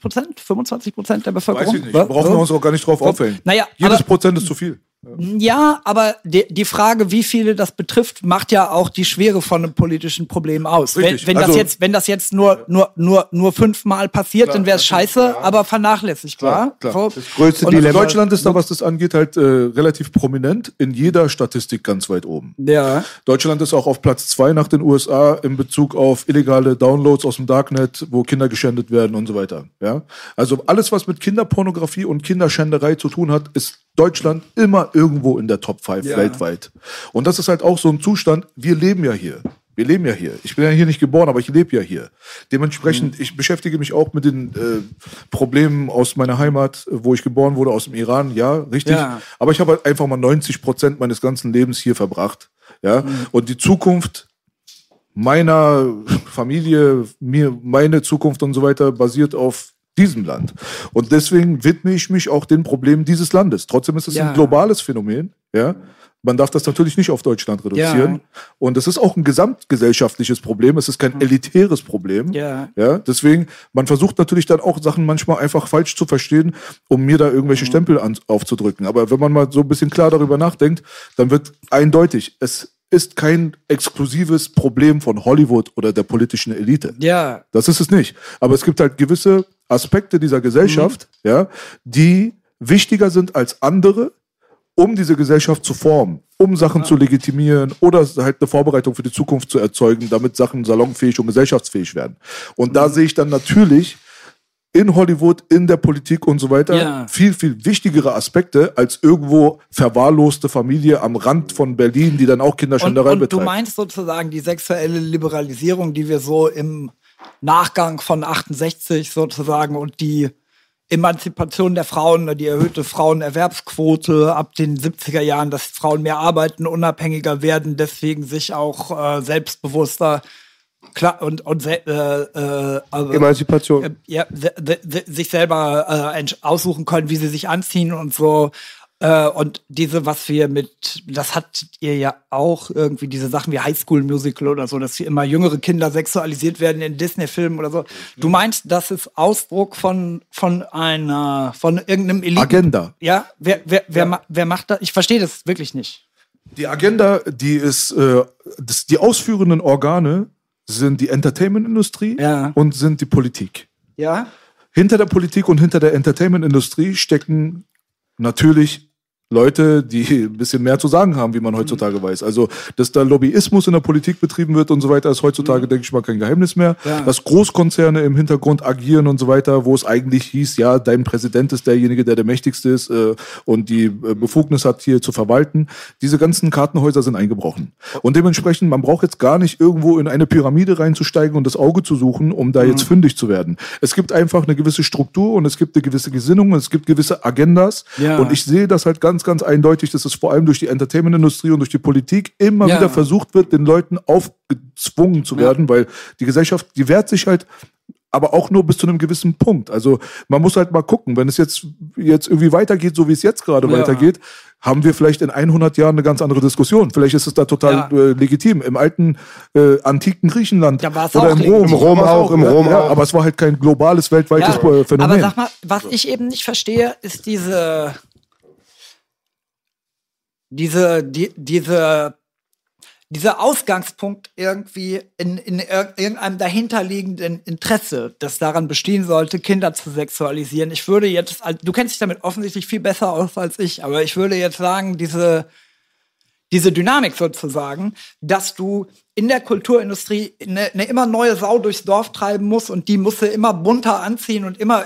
25% der Bevölkerung? Weiß ich nicht. Brauchen wir uns auch gar nicht drauf aufhängen. Naja, jedes Prozent ist zu viel. Ja, aber die Frage, wie viele das betrifft, macht ja auch die Schwere von einem politischen Problem aus. Wenn das jetzt nur 5-mal passiert, dann wäre es scheiße, aber vernachlässigt, klar. Das größte Dilemma. Deutschland ist da, was das angeht, halt relativ prominent in jeder Statistik ganz weit oben. Ja. Deutschland ist auch auf Platz 2 nach den USA in Bezug auf illegale Downloads aus dem Darknet, wo Kinder geschändet werden und so weiter. Ja? Also alles, was mit Kinderpornografie und Kinderschänderei zu tun hat, ist Deutschland immer irgendwo in der Top 5 weltweit. Und das ist halt auch so ein Zustand, wir leben ja hier. Wir leben ja hier. Ich bin ja hier nicht geboren, aber ich lebe ja hier. Dementsprechend, ich beschäftige mich auch mit den Problemen aus meiner Heimat, wo ich geboren wurde, aus dem Iran. Ja, richtig. Ja. Aber ich habe halt einfach mal 90% meines ganzen Lebens hier verbracht. Ja. Mhm. Und die Zukunft meiner Familie, meine Zukunft und so weiter basiert auf diesem Land. Und deswegen widme ich mich auch den Problemen dieses Landes. Trotzdem ist es ein globales Phänomen. Ja. Man darf das natürlich nicht auf Deutschland reduzieren. Ja. Und es ist auch ein gesamtgesellschaftliches Problem. Es ist kein elitäres Problem. Ja. Ja, deswegen, man versucht natürlich dann auch Sachen manchmal einfach falsch zu verstehen, um mir da irgendwelche Stempel aufzudrücken. Aber wenn man mal so ein bisschen klar darüber nachdenkt, dann wird eindeutig, es ist kein exklusives Problem von Hollywood oder der politischen Elite. Ja. Das ist es nicht. Aber es gibt halt gewisse Aspekte dieser Gesellschaft, ja, die wichtiger sind als andere, um diese Gesellschaft zu formen, um Sachen zu legitimieren oder halt eine Vorbereitung für die Zukunft zu erzeugen, damit Sachen salonfähig und gesellschaftsfähig werden. Und da sehe ich dann natürlich in Hollywood, in der Politik und so weiter viel, viel wichtigere Aspekte als irgendwo verwahrloste Familie am Rand von Berlin, die dann auch Kinderschänderei betreibt. Und du meinst sozusagen die sexuelle Liberalisierung, die wir so im Nachgang von 68 sozusagen und die Emanzipation der Frauen, die erhöhte Frauenerwerbsquote ab den 70er Jahren, dass Frauen mehr arbeiten, unabhängiger werden, deswegen sich auch selbstbewusster Emanzipation. Sich selber aussuchen können, wie sie sich anziehen und so. Und diese, was wir mit, das hattet ihr ja auch irgendwie, diese Sachen wie Highschool-Musical oder so, dass hier immer jüngere Kinder sexualisiert werden in Disney-Filmen oder so. Du meinst, das ist Ausdruck von irgendeinem Elite? Agenda. Ja? Wer macht das? Ich verstehe das wirklich nicht. Die Agenda, die ist, die ausführenden Organe sind die Entertainment-Industrie und sind die Politik. Ja. Hinter der Politik und hinter der Entertainment-Industrie stecken natürlich Leute, die ein bisschen mehr zu sagen haben, wie man heutzutage weiß. Also, dass da Lobbyismus in der Politik betrieben wird und so weiter, ist heutzutage, denke ich mal, kein Geheimnis mehr. Ja. Dass Großkonzerne im Hintergrund agieren und so weiter, wo es eigentlich hieß, ja, dein Präsident ist derjenige, der Mächtigste ist und die Befugnis hat, hier zu verwalten. Diese ganzen Kartenhäuser sind eingebrochen. Und dementsprechend, man braucht jetzt gar nicht irgendwo in eine Pyramide reinzusteigen und das Auge zu suchen, um da jetzt fündig zu werden. Es gibt einfach eine gewisse Struktur und es gibt eine gewisse Gesinnung und es gibt gewisse Agendas. Ja. Und ich sehe das halt ganz eindeutig, dass es vor allem durch die Entertainment-Industrie und durch die Politik immer wieder versucht wird, den Leuten aufgezwungen zu werden, weil die Gesellschaft, die wehrt sich halt, aber auch nur bis zu einem gewissen Punkt. Also man muss halt mal gucken, wenn es jetzt irgendwie weitergeht, so wie es jetzt gerade weitergeht, haben wir vielleicht in 100 Jahren eine ganz andere Diskussion. Vielleicht ist es da total legitim. Im alten, antiken Griechenland oder im Rom auch. Ja, aber es war halt kein globales, weltweites Phänomen. Aber sag mal, was ich eben nicht verstehe, ist dieser Ausgangspunkt irgendwie in irgendeinem dahinterliegenden Interesse, das daran bestehen sollte, Kinder zu sexualisieren. Ich würde jetzt, du kennst dich damit offensichtlich viel besser aus als ich, aber ich würde jetzt sagen, diese Dynamik sozusagen, dass du in der Kulturindustrie eine immer neue Sau durchs Dorf treiben musst und die musst du immer bunter anziehen und immer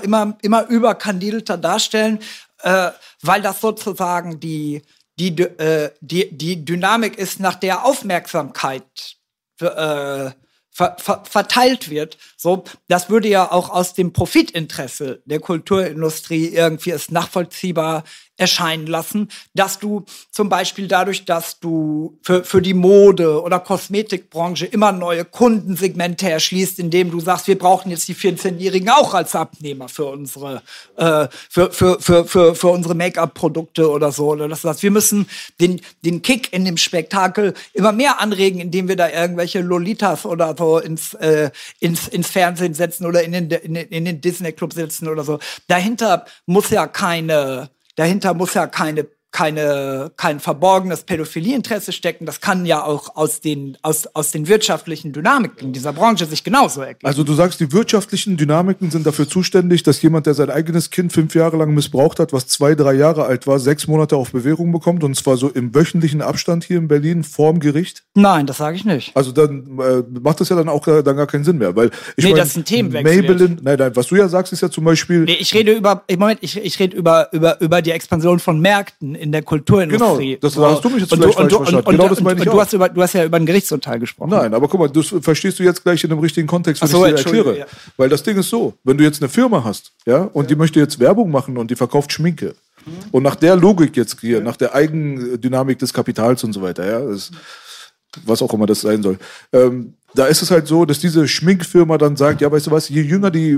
überkandidelter darstellen, weil das sozusagen die Dynamik ist, nach der Aufmerksamkeit verteilt wird. So, das würde ja auch aus dem Profitinteresse der Kulturindustrie irgendwie es nachvollziehbar erscheinen lassen, dass du zum Beispiel dadurch, dass du für die Mode- oder Kosmetikbranche immer neue Kundensegmente erschließt, indem du sagst, wir brauchen jetzt die 14-Jährigen auch als Abnehmer für unsere für unsere Make-up-Produkte oder so, oder das heißt, wir müssen den Kick in dem Spektakel immer mehr anregen, indem wir da irgendwelche Lolitas oder so ins Fernsehen setzen oder in den Disney-Club setzen oder so. Dahinter muss ja keine kein verborgenes Pädophilieinteresse stecken. Das kann ja auch aus den wirtschaftlichen Dynamiken dieser Branche sich genauso ergeben. Also du sagst, die wirtschaftlichen Dynamiken sind dafür zuständig, dass jemand, der sein eigenes Kind 5 Jahre lang missbraucht hat, was 2, 3 Jahre alt war, 6 Monate auf Bewährung bekommt, und zwar so im wöchentlichen Abstand hier in Berlin vorm Gericht? Nein, das sage ich nicht. Also dann macht das ja dann auch dann gar keinen Sinn mehr, weil ich meine, das ist ein Themenwechsel. Maybelline, nein, was du ja sagst, ist ja zum Beispiel... Nee, ich rede über die Expansion von Märkten in der Kulturindustrie. Genau, das hast du mich jetzt vielleicht falsch verstanden. Genau, das meine ich auch. Du hast ja über ein Gerichtsurteil gesprochen. Nein, aber guck mal, das verstehst du jetzt gleich in einem richtigen Kontext, wenn ich dir erkläre. Ja. Weil das Ding ist so, wenn du jetzt eine Firma hast, ja, und die möchte jetzt Werbung machen und die verkauft Schminke. Mhm. Und nach der Logik jetzt hier, nach der Eigendynamik des Kapitals und so weiter, ja, das, was auch immer das sein soll, da ist es halt so, dass diese Schminkfirma dann sagt, ja, weißt du was, je jünger die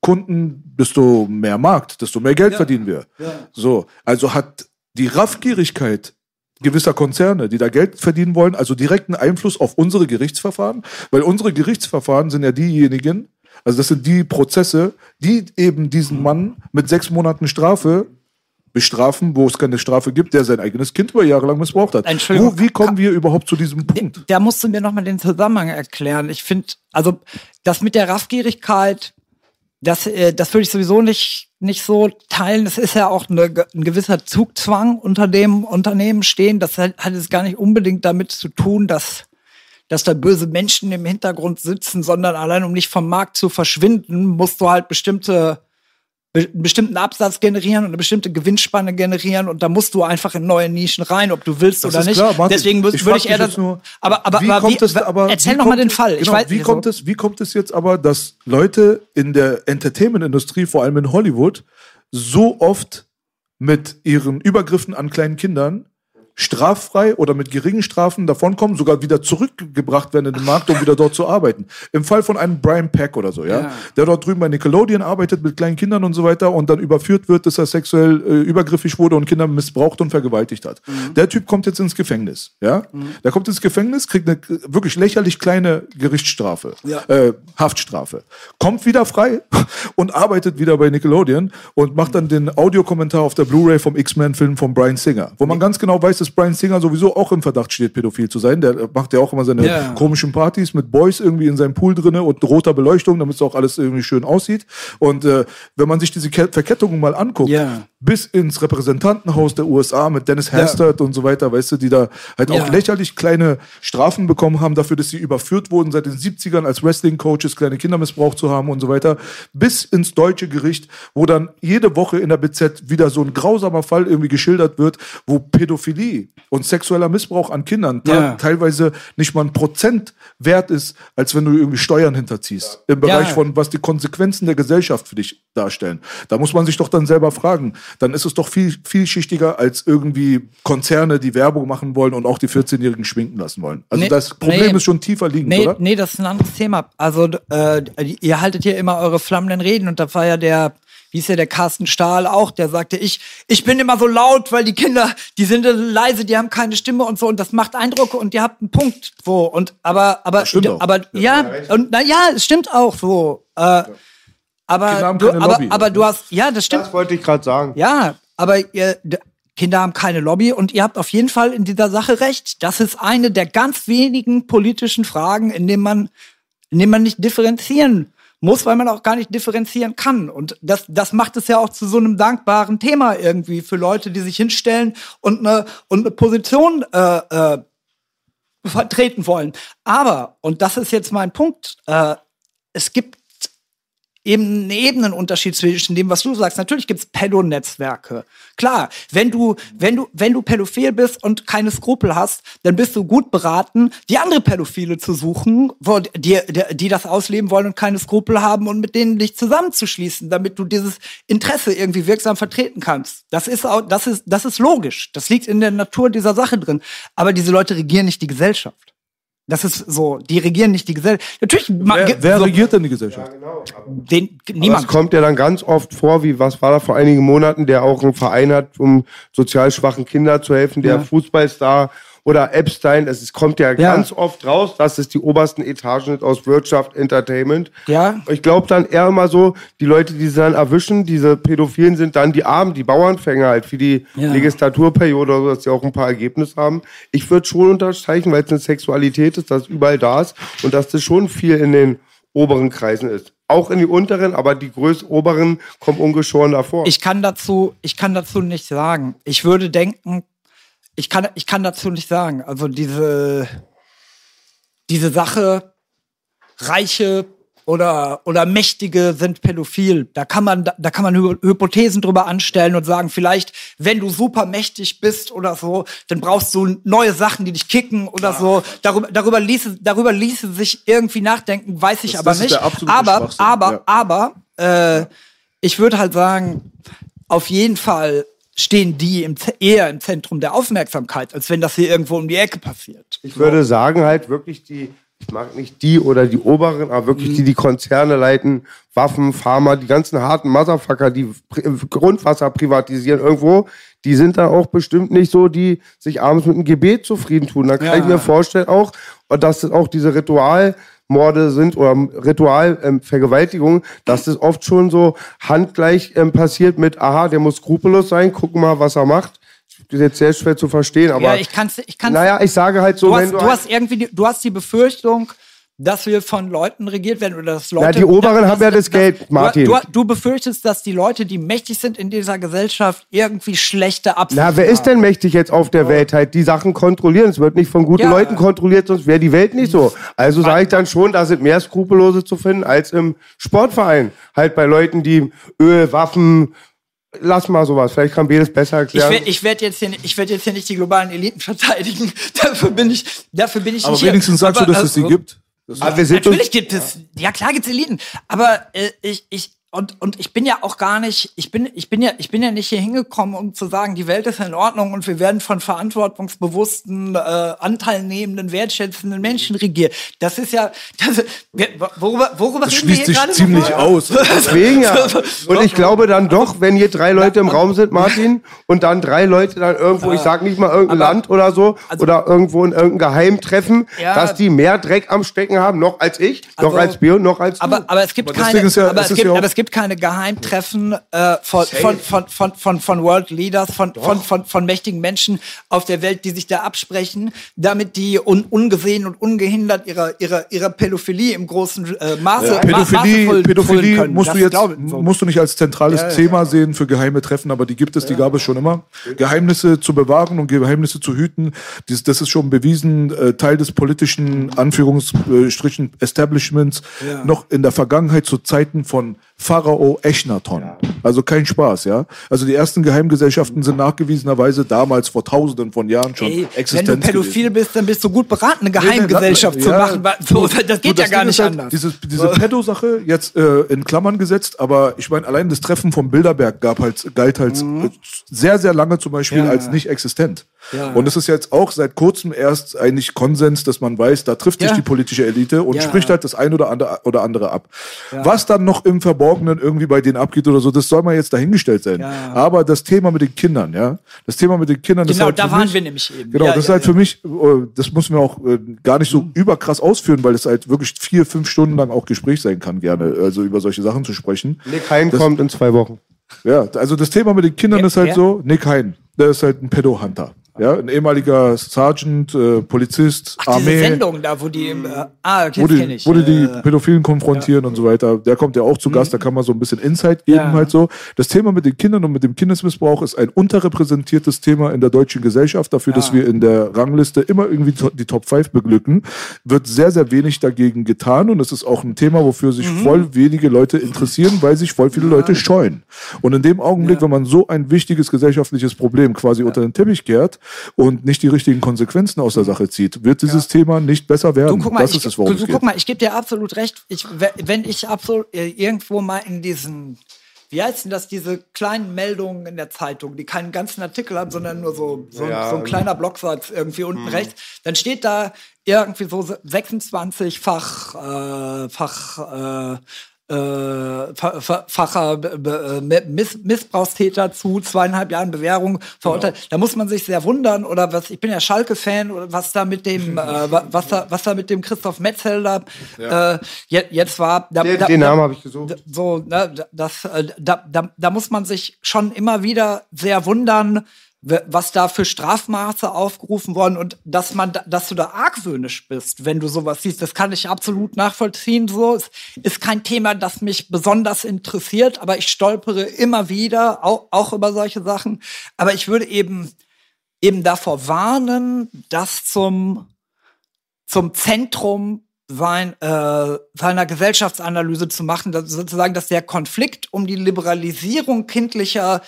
Kunden, desto mehr Markt, desto mehr Geld verdienen wir. Ja. So, also hat die Raffgierigkeit gewisser Konzerne, die da Geld verdienen wollen, also direkten Einfluss auf unsere Gerichtsverfahren, weil unsere Gerichtsverfahren sind ja diejenigen, also das sind die Prozesse, die eben diesen Mann mit 6 Monaten Strafe bestrafen, wo es keine Strafe gibt, der sein eigenes Kind über Jahre lang missbraucht hat. Entschuldigung. Wie kommen wir überhaupt zu diesem Punkt? Da musst du mir nochmal den Zusammenhang erklären. Ich finde, also das mit der Raffgierigkeit, das würde ich sowieso nicht so teilen. Es ist ja auch ein gewisser Zugzwang unter dem Unternehmen stehen. Das hat es gar nicht unbedingt damit zu tun, dass da böse Menschen im Hintergrund sitzen, sondern allein um nicht vom Markt zu verschwinden, musst du halt einen bestimmten Absatz generieren und eine bestimmte Gewinnspanne generieren, und da musst du einfach in neue Nischen rein, ob du willst oder nicht. Klar, Martin, deswegen würde ich eher das nur. Aber erzähl noch mal den Fall. Genau, wie kommt es jetzt aber, dass Leute in der Entertainment-Industrie, vor allem in Hollywood, so oft mit ihren Übergriffen an kleinen Kindern straffrei oder mit geringen Strafen davonkommen, sogar wieder zurückgebracht werden in den Markt, um wieder dort zu arbeiten? Im Fall von einem Brian Peck oder so, ja? Der dort drüben bei Nickelodeon arbeitet mit kleinen Kindern und so weiter und dann überführt wird, dass er sexuell übergriffig wurde und Kinder missbraucht und vergewaltigt hat. Mhm. Der Typ kommt jetzt ins Gefängnis, ja? Mhm. Der kommt ins Gefängnis, kriegt eine wirklich lächerlich kleine Gerichtsstrafe, Haftstrafe. Kommt wieder frei und arbeitet wieder bei Nickelodeon und macht dann den Audiokommentar auf der Blu-ray vom X-Men-Film von Bryan Singer, wo man ganz genau weiß, dass Bryan Singer sowieso auch im Verdacht steht, pädophil zu sein. Der macht ja auch immer seine komischen Partys mit Boys irgendwie in seinem Pool drinne und roter Beleuchtung, damit es auch alles irgendwie schön aussieht. Und wenn man sich diese Verkettungen mal anguckt, bis ins Repräsentantenhaus der USA mit Dennis Hastert und so weiter, weißt du, die da halt auch lächerlich kleine Strafen bekommen haben dafür, dass sie überführt wurden seit den 70ern als Wrestling-Coaches, kleine Kinder missbraucht zu haben und so weiter, bis ins deutsche Gericht, wo dann jede Woche in der BZ wieder so ein grausamer Fall irgendwie geschildert wird, wo Pädophilie und sexueller Missbrauch an Kindern teilweise nicht mal 1% wert ist, als wenn du irgendwie Steuern hinterziehst. Im Bereich von, was die Konsequenzen der Gesellschaft für dich darstellen. Da muss man sich doch dann selber fragen. Dann ist es doch viel vielschichtiger als irgendwie Konzerne, die Werbung machen wollen und auch die 14-Jährigen schminken lassen wollen. Also das Problem ist schon tiefer liegend, oder? Nee, das ist ein anderes Thema. Also ihr haltet hier immer eure flammenden Reden, und da war ja der Carsten Stahl auch, der sagte, ich bin immer so laut, weil die Kinder, die sind leise, die haben keine Stimme und so, und das macht Eindruck und ihr habt einen Punkt, so, und es stimmt auch so. Du hast, ja, das stimmt. Das wollte ich gerade sagen. Ja, aber Kinder haben keine Lobby, und ihr habt auf jeden Fall in dieser Sache recht. Das ist eine der ganz wenigen politischen Fragen, in denen man nicht differenzieren muss, weil man auch gar nicht differenzieren kann. Und das macht es ja auch zu so einem dankbaren Thema irgendwie für Leute, die sich hinstellen und eine Position vertreten wollen. Aber, und das ist jetzt mein Punkt, es gibt eben einen Unterschied zwischen dem, was du sagst. Natürlich gibt's Pädonetzwerke. Klar, wenn du pädophil bist und keine Skrupel hast, dann bist du gut beraten, die andere Pädophile zu suchen, die das ausleben wollen und keine Skrupel haben, und mit denen dich zusammenzuschließen, damit du dieses Interesse irgendwie wirksam vertreten kannst. Das ist logisch. Das liegt in der Natur dieser Sache drin. Aber diese Leute regieren nicht die Gesellschaft. Das ist so, die regieren nicht die Gesellschaft. Natürlich. Wer regiert denn die Gesellschaft? Ja, genau. Niemand. Das kommt ja dann ganz oft vor, wie, was war da vor einigen Monaten, der auch einen Verein hat, um sozial schwachen Kindern zu helfen, der Fußballstar oder Epstein, es kommt ja, ganz oft raus, dass es die obersten Etagen aus Wirtschaft, Entertainment. Ja. Ich glaube dann eher immer so, die Leute, die sie dann erwischen, diese Pädophilen sind dann die Armen, die Bauernfänger halt für die Legislaturperiode, so, dass sie auch ein paar Ergebnisse haben. Ich würde schon unterstreichen, weil es eine Sexualität ist, dass überall da ist und dass das schon viel in den oberen Kreisen ist. Auch in die unteren, aber die größoberen kommen ungeschoren davor. Ich kann dazu nicht sagen. Ich würde denken, ich kann dazu nicht sagen. Also diese Sache, Reiche oder Mächtige sind pädophil. Da kann man Hypothesen drüber anstellen und sagen, vielleicht, wenn du super mächtig bist oder so, dann brauchst du neue Sachen, die dich kicken oder so. Darüber ließe sich irgendwie nachdenken, weiß ich aber nicht. Aber ich würde halt sagen, auf jeden Fall stehen die eher im Zentrum der Aufmerksamkeit, als wenn das hier irgendwo um die Ecke passiert. Ich würde sagen, halt wirklich die, ich mag nicht die oder die oberen, aber wirklich die Konzerne leiten, Waffen, Pharma, die ganzen harten Motherfucker, die Grundwasser privatisieren irgendwo, die sind da auch bestimmt nicht so, die sich abends mit einem Gebet zufrieden tun. Da kann ich mir vorstellen auch, dass das auch diese Ritualmorde sind oder Ritualvergewaltigungen, dass das oft schon so handgleich passiert mit, aha, der muss skrupellos sein, gucken mal, was er macht. Das ist jetzt sehr schwer zu verstehen, aber ja, ich kann's, naja, ich sage halt so, du hast die Befürchtung, dass wir von Leuten regiert werden oder dass Leute... Ja, die Oberen haben ja das Geld, Martin. Du befürchtest, dass die Leute, die mächtig sind in dieser Gesellschaft, irgendwie schlechte Absichten haben. Na, wer ist denn mächtig jetzt auf der Welt? Halt die Sachen kontrollieren. Es wird nicht von guten Leuten kontrolliert, sonst wäre die Welt nicht so. Also sage ich dann schon, da sind mehr Skrupellose zu finden als im Sportverein. Halt bei Leuten, die Öl, Waffen... Lass mal sowas, vielleicht kann Bedes besser erklären. Ich werd jetzt hier nicht die globalen Eliten verteidigen. Dafür bin ich aber nicht hier. Aber wenigstens sagst du, dass es die gibt. Natürlich gibt es. Ja, klar gibt's Eliten. Aber ich bin ja auch gar nicht. Ich bin ja nicht hier hingekommen, um zu sagen, die Welt ist in Ordnung und wir werden von verantwortungsbewussten, anteilnehmenden, wertschätzenden Menschen regiert. Das ist ja. Worüber reden wir hier gerade? Das schließt sich ziemlich aus. Deswegen ja. Und ich glaube dann doch, wenn hier drei Leute im Raum sind, Martin, und dann drei Leute dann irgendwo, ich sag nicht mal irgendein Land oder so, also, oder irgendwo in irgendein Geheimtreffen, dass die mehr Dreck am Stecken haben, noch als ich, noch also, als Bio, noch als du. Aber es gibt keine Geheimtreffen von World Leaders, von mächtigen Menschen auf der Welt, die sich da absprechen, damit die ungesehen und ungehindert ihre Pädophilie im großen Maße Pädophilie können. Musst du nicht als zentrales Thema sehen für geheime Treffen, aber die gibt es, die gab es schon immer. Geheimnisse zu bewahren und Geheimnisse zu hüten, das ist schon bewiesen, Teil des politischen, Anführungsstrichen, Establishments, noch in der Vergangenheit zu Zeiten von Pharao Echnaton. Ja. Also kein Spaß, ja. Also die ersten Geheimgesellschaften sind nachgewiesenerweise damals vor Tausenden von Jahren schon existent. Wenn du pädophil bist, dann bist du gut beraten, eine Geheimgesellschaft zu machen. So, das geht das ja gar nicht halt anders. Diese Pedo-Sache jetzt in Klammern gesetzt, aber ich meine, allein das Treffen vom Bilderberg galt halt sehr, sehr lange zum Beispiel als nicht existent. Ja. Und es ist jetzt auch seit kurzem erst eigentlich Konsens, dass man weiß, da trifft sich die politische Elite und spricht halt das ein oder andere ab. Ja. Was dann noch im Verborgenen irgendwie bei denen abgeht oder so, das soll mal jetzt dahingestellt sein. Ja. Aber das Thema mit den Kindern, das genau, halt da waren wir nämlich eben. Genau, das ist halt für mich, das müssen wir auch gar nicht so überkrass ausführen, weil es halt wirklich 4-5 Stunden lang auch Gespräch sein kann, gerne, also über solche Sachen zu sprechen. Nick Hein kommt in 2 Wochen. Ja, also das Thema mit den Kindern ist halt so, Nick Hein, der ist halt ein Pedo-Hunter. Ja, ein ehemaliger Sergeant, Polizist, Armee. Diese Sendung da, wo die... Wo die Pädophilen konfrontieren und so weiter. Der kommt ja auch zu Gast, da kann man so ein bisschen Insight geben halt so. Das Thema mit den Kindern und mit dem Kindesmissbrauch ist ein unterrepräsentiertes Thema in der deutschen Gesellschaft. Dafür, dass wir in der Rangliste immer irgendwie die Top 5 beglücken, wird sehr, sehr wenig dagegen getan. Und es ist auch ein Thema, wofür sich voll wenige Leute interessieren, weil sich voll viele Leute scheuen. Und in dem Augenblick, wenn man so ein wichtiges gesellschaftliches Problem quasi unter den Teppich kehrt, und nicht die richtigen Konsequenzen aus der Sache zieht, wird dieses Thema nicht besser werden. Ich gebe dir absolut recht. Irgendwo mal in diesen, wie heißt denn das, diese kleinen Meldungen in der Zeitung, die keinen ganzen Artikel haben, sondern nur so ein kleiner Blocksatz irgendwie unten rechts, dann steht da irgendwie so 26-fach facher Missbrauchstäter zu 2,5 Jahren Bewährung verurteilt. Genau. Da muss man sich sehr wundern, oder was, ich bin ja Schalke-Fan, oder was da mit dem was da mit dem Christoph Metzelder jetzt war. Den Namen habe ich gesucht. So, ne, da muss man sich schon immer wieder sehr wundern, was da für Strafmaße aufgerufen worden, und dass du da argwöhnisch bist, wenn du sowas siehst, das kann ich absolut nachvollziehen. So, es ist kein Thema, das mich besonders interessiert, aber ich stolpere immer wieder auch über solche Sachen. Aber ich würde eben davor warnen, das zum Zentrum seiner Gesellschaftsanalyse zu machen, dass der Konflikt um die Liberalisierung kindlicher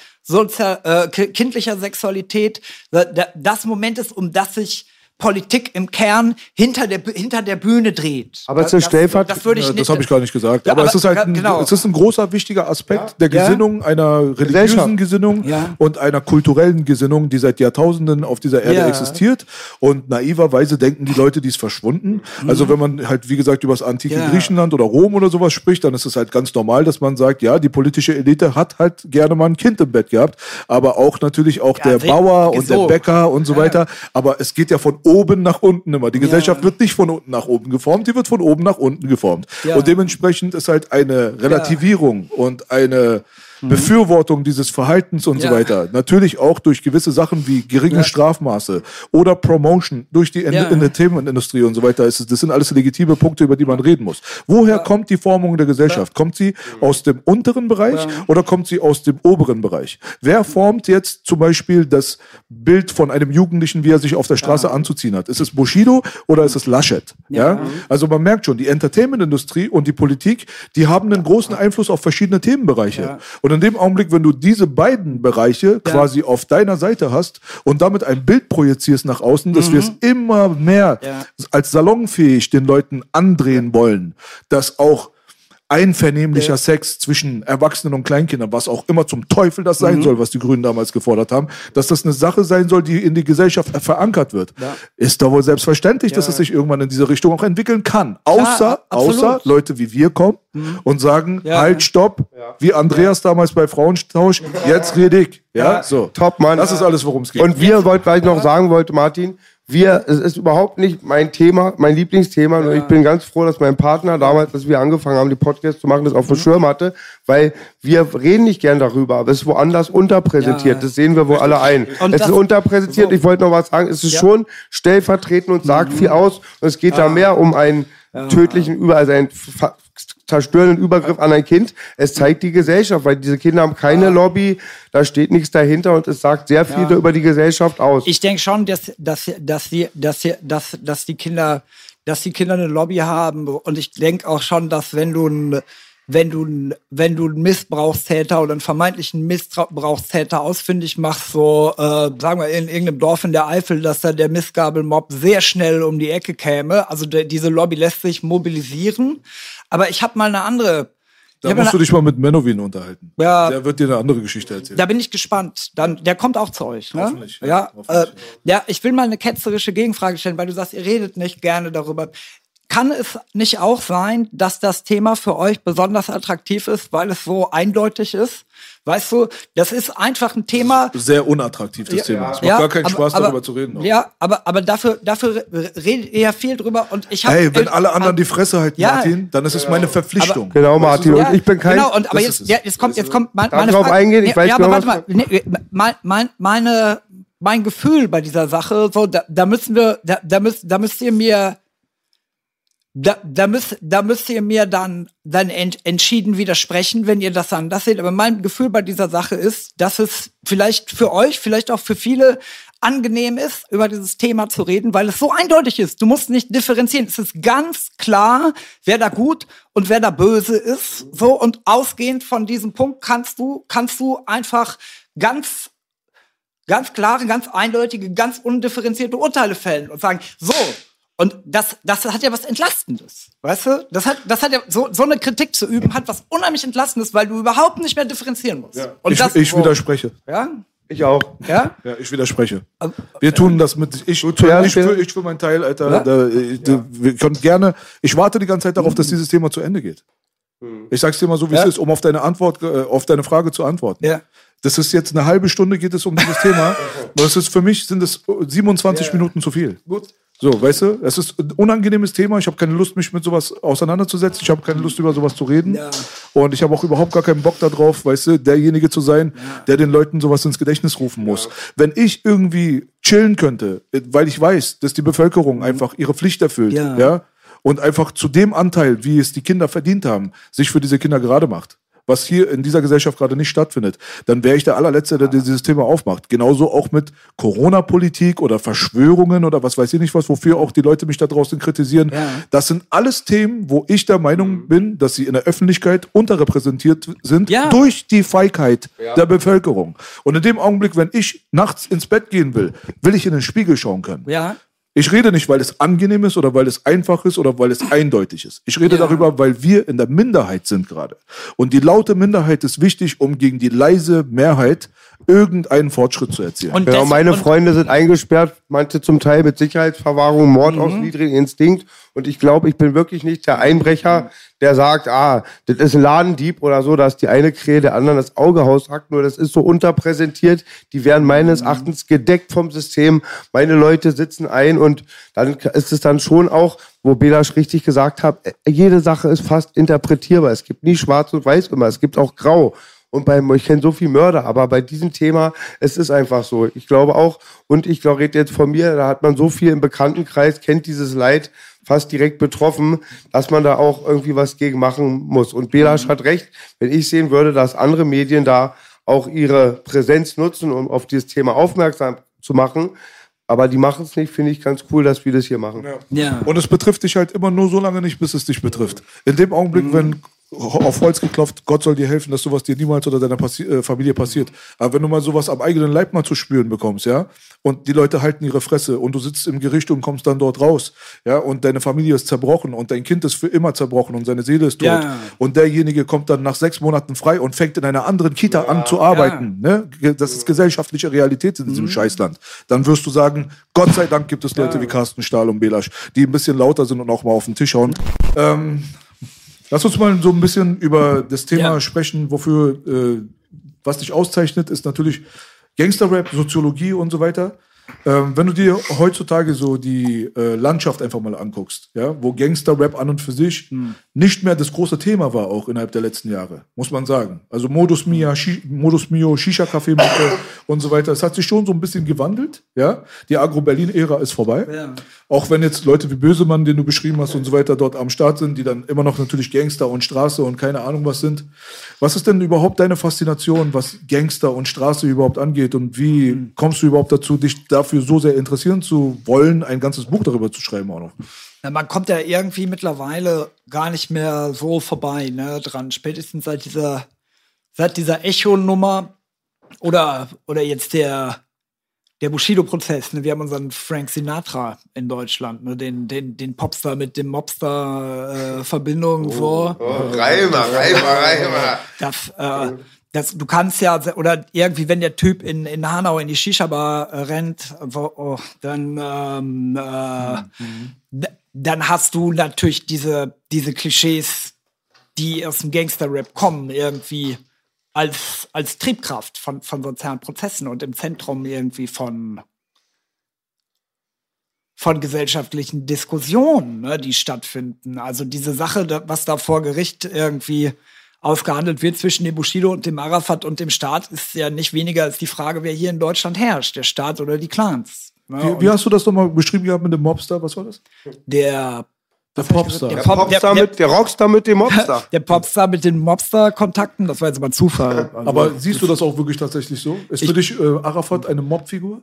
Sexualität das Moment ist, um das sich Politik im Kern hinter der Bühne dreht. Aber es ist das habe ich gar nicht gesagt. Ja, aber es ist halt es ist ein großer, wichtiger Aspekt der Gesinnung, einer religiösen Gesinnung und einer kulturellen Gesinnung, die seit Jahrtausenden auf dieser Erde existiert. Und naiverweise denken die Leute, die ist verschwunden. Mhm. Also wenn man halt, wie gesagt, über das antike Griechenland oder Rom oder sowas spricht, dann ist es halt ganz normal, dass man sagt, ja, die politische Elite hat halt gerne mal ein Kind im Bett gehabt. Aber auch natürlich auch der Bauer und der Bäcker und so weiter. Aber es geht ja von oben nach unten immer. Die Gesellschaft wird nicht von unten nach oben geformt, die wird von oben nach unten geformt. Ja. Und dementsprechend ist halt eine Relativierung und eine Befürwortung dieses Verhaltens und so weiter. Natürlich auch durch gewisse Sachen wie geringe Strafmaße oder Promotion durch die Entertainment-Industrie und so weiter. Das sind alles legitime Punkte, über die man reden muss. Woher kommt die Formung der Gesellschaft? Kommt sie aus dem unteren Bereich oder kommt sie aus dem oberen Bereich? Wer formt jetzt zum Beispiel das Bild von einem Jugendlichen, wie er sich auf der Straße anzuziehen hat? Ist es Bushido oder ist es Laschet? Ja? Also man merkt schon, die Entertainment-Industrie und die Politik, die haben einen großen Einfluss auf verschiedene Themenbereiche. Ja. Und in dem Augenblick, wenn du diese beiden Bereiche quasi auf deiner Seite hast und damit ein Bild projizierst nach außen, dass wir es immer mehr als salonfähig den Leuten andrehen wollen, dass auch einvernehmlicher Sex zwischen Erwachsenen und Kleinkindern, was auch immer zum Teufel das sein soll, was die Grünen damals gefordert haben, dass das eine Sache sein soll, die in die Gesellschaft verankert wird. Ja. Ist doch wohl selbstverständlich, dass es sich irgendwann in diese Richtung auch entwickeln kann. Außer Leute wie wir kommen und sagen, halt, stopp, wie Andreas damals bei Frauentausch, jetzt rede ich. Ja, so. Top, Mann. Das ist alles, worum es geht. Und was ich noch sagen wollte, Martin, es ist überhaupt nicht mein Thema, mein Lieblingsthema. Ja. Ich bin ganz froh, dass mein Partner damals, als wir angefangen haben, die Podcasts zu machen, das auf dem Schirm hatte, weil wir reden nicht gern darüber, aber es ist woanders unterpräsentiert. Ja. Das sehen wir wohl alle ein. Und es ist unterpräsentiert. So. Ich wollte noch was sagen. Es ist schon stellvertretend und sagt viel aus. Und es geht da mehr um einen tödlichen zerstörenden Übergriff an ein Kind. Es zeigt die Gesellschaft, weil diese Kinder haben keine Lobby, da steht nichts dahinter und es sagt sehr viel über die Gesellschaft aus. Ich denke schon, dass die Kinder eine Lobby haben, und ich denke auch schon, dass wenn du einen Missbrauchstäter oder einen vermeintlichen Missbrauchstäter ausfindig machst, so sagen wir in irgendeinem Dorf in der Eifel, dass da der Missgabelmob sehr schnell um die Ecke käme. Also diese Lobby lässt sich mobilisieren. Aber ich habe mal eine andere. Da musst du dich mal mit Menowin unterhalten. Ja, der wird dir eine andere Geschichte erzählen. Da bin ich gespannt. Der kommt auch zu euch. Ne? Hoffentlich. Ich will mal eine ketzerische Gegenfrage stellen, weil du sagst, ihr redet nicht gerne darüber. Kann es nicht auch sein, dass das Thema für euch besonders attraktiv ist, weil es so eindeutig ist? Weißt du, das ist einfach ein Thema. Sehr unattraktiv, das Thema. Es macht gar keinen Spaß, darüber zu reden. Auch. Ja, aber dafür redet ihr ja viel drüber. Und ich hab, hey, wenn alle anderen die Fresse halten, Martin, dann ist es meine Verpflichtung. Aber, genau, Martin. Und ich bin kein. Genau, und aber jetzt kommt meine Frage. Eingehen? Ich weiß aber warte mal. Mein Gefühl bei dieser Sache, so, da müsst ihr mir dann entschieden widersprechen, wenn ihr das anders seht. Aber mein Gefühl bei dieser Sache ist, dass es vielleicht für euch, vielleicht auch für viele angenehm ist, über dieses Thema zu reden, weil es so eindeutig ist. Du musst nicht differenzieren. Es ist ganz klar, wer da gut und wer da böse ist. So, und ausgehend von diesem Punkt kannst du einfach ganz klare, ganz eindeutige, ganz undifferenzierte Urteile fällen und sagen, so. Und das hat ja was Entlastendes, weißt du? Das hat ja so eine Kritik zu üben, hat was unheimlich Entlastendes, weil du überhaupt nicht mehr differenzieren musst. Ja. Und ich widerspreche. Ja? Ich auch. Ja? Ja, ich widerspreche. Wir tun das mit. Ich für meinen Teil, Alter. Ja? Wir können gerne. Ich warte die ganze Zeit darauf, dass dieses Thema zu Ende geht. Ich sag's dir mal so, wie es ist, um auf deine Antwort, auf deine Frage zu antworten. Ja. Das ist jetzt eine halbe Stunde, geht es um dieses Thema. Das ist für mich, sind es 27 Minuten zu viel. Gut. So, weißt du, es ist ein unangenehmes Thema. Ich habe keine Lust, mich mit sowas auseinanderzusetzen. Ich habe keine Lust, über sowas zu reden. Ja. Und ich habe auch überhaupt gar keinen Bock darauf, weißt du, derjenige zu sein, der den Leuten sowas ins Gedächtnis rufen muss. Ja. Wenn ich irgendwie chillen könnte, weil ich weiß, dass die Bevölkerung einfach ihre Pflicht erfüllt, und einfach zu dem Anteil, wie es die Kinder verdient haben, sich für diese Kinder gerade macht, was hier in dieser Gesellschaft gerade nicht stattfindet, dann wäre ich der Allerletzte, der dieses Thema aufmacht. Genauso auch mit Corona-Politik oder Verschwörungen oder was weiß ich nicht was, wofür auch die Leute mich da draußen kritisieren. Ja. Das sind alles Themen, wo ich der Meinung bin, dass sie in der Öffentlichkeit unterrepräsentiert sind durch die Feigheit der Bevölkerung. Und in dem Augenblick, wenn ich nachts ins Bett gehen will, will ich in den Spiegel schauen können. Ja. Ich rede nicht, weil es angenehm ist oder weil es einfach ist oder weil es eindeutig ist. Ich rede darüber, weil wir in der Minderheit sind gerade. Und die laute Minderheit ist wichtig, um gegen die leise Mehrheit irgendeinen Fortschritt zu erzielen. Und genau, meine Freunde sind eingesperrt, manche zum Teil mit Sicherheitsverwahrung, Mord aus niedrigem Instinkt. Und ich glaube, ich bin wirklich nicht der Einbrecher, der sagt, das ist ein Ladendieb oder so, da ist die eine Krähe, der anderen das Auge haushackt. Nur das ist so unterpräsentiert, die werden meines Erachtens gedeckt vom System. Meine Leute sitzen ein und dann ist es dann schon auch, wo Belasch richtig gesagt hat, jede Sache ist fast interpretierbar. Es gibt nie schwarz und weiß immer, es gibt auch grau. Und ich kenne so viel Mörder, aber bei diesem Thema, es ist einfach so. Ich glaube auch, und ich rede jetzt von mir, da hat man so viel im Bekanntenkreis, kennt dieses Leid, fast direkt betroffen, dass man da auch irgendwie was gegen machen muss. Und Belasch hat recht, wenn ich sehen würde, dass andere Medien da auch ihre Präsenz nutzen, um auf dieses Thema aufmerksam zu machen. Aber die machen es nicht, finde ich ganz cool, dass wir das hier machen. Ja. Und es betrifft dich halt immer nur so lange nicht, bis es dich betrifft. In dem Augenblick, wenn auf Holz geklopft, Gott soll dir helfen, dass sowas dir niemals oder deiner Familie passiert. Aber wenn du mal sowas am eigenen Leib mal zu spüren bekommst, und die Leute halten ihre Fresse und du sitzt im Gericht und kommst dann dort raus, und deine Familie ist zerbrochen und dein Kind ist für immer zerbrochen und seine Seele ist tot und derjenige kommt dann nach 6 Monaten frei und fängt in einer anderen Kita an zu arbeiten. Ne? Das ist gesellschaftliche Realität in diesem Scheißland. Dann wirst du sagen, Gott sei Dank gibt es Leute wie Carsten Stahl und Belasch, die ein bisschen lauter sind und auch mal auf den Tisch hauen. Lass uns mal so ein bisschen über das Thema sprechen, was dich auszeichnet, ist natürlich Gangster-Rap, Soziologie und so weiter. Wenn du dir heutzutage so die Landschaft einfach mal anguckst, wo Gangster-Rap an und für sich nicht mehr das große Thema war, auch innerhalb der letzten Jahre, muss man sagen. Also Modus Mio, Shisha-Café und so weiter. Es hat sich schon so ein bisschen gewandelt. Die Agro-Berlin-Ära ist vorbei. Ja. Auch wenn jetzt Leute wie Bösemann, den du beschrieben hast und so weiter, dort am Start sind, die dann immer noch natürlich Gangster und Straße und keine Ahnung was sind. Was ist denn überhaupt deine Faszination, was Gangster und Straße überhaupt angeht? Und wie kommst du überhaupt dazu, dich dafür so sehr interessieren zu wollen, ein ganzes Buch darüber zu schreiben auch noch? Ja, man kommt ja irgendwie mittlerweile gar nicht mehr so vorbei, dran. Spätestens seit dieser Echo-Nummer oder jetzt der Bushido-Prozess. Wir haben unseren Frank Sinatra in Deutschland, den Popstar mit dem Mobster-Verbindung. Reimer. Du kannst oder irgendwie, wenn der Typ in Hanau in die Shisha-Bar rennt, dann hast du natürlich diese Klischees, die aus dem Gangster-Rap kommen, irgendwie als Triebkraft von sozialen Prozessen und im Zentrum irgendwie von gesellschaftlichen Diskussionen, die stattfinden. Also diese Sache, was da vor Gericht irgendwie ausgehandelt wird zwischen dem Bushido und dem Arafat und dem Staat, ist ja nicht weniger als die Frage, wer hier in Deutschland herrscht, der Staat oder die Clans. Wie hast du das nochmal beschrieben gehabt mit dem Mobster? Was war das? Der Popstar. Der Rockstar mit dem Mobster. Der Popstar mit den Mobster-Kontakten, das war jetzt mal Zufall. Aber siehst du das auch wirklich tatsächlich so? Ist für dich Arafat eine Mob-Figur?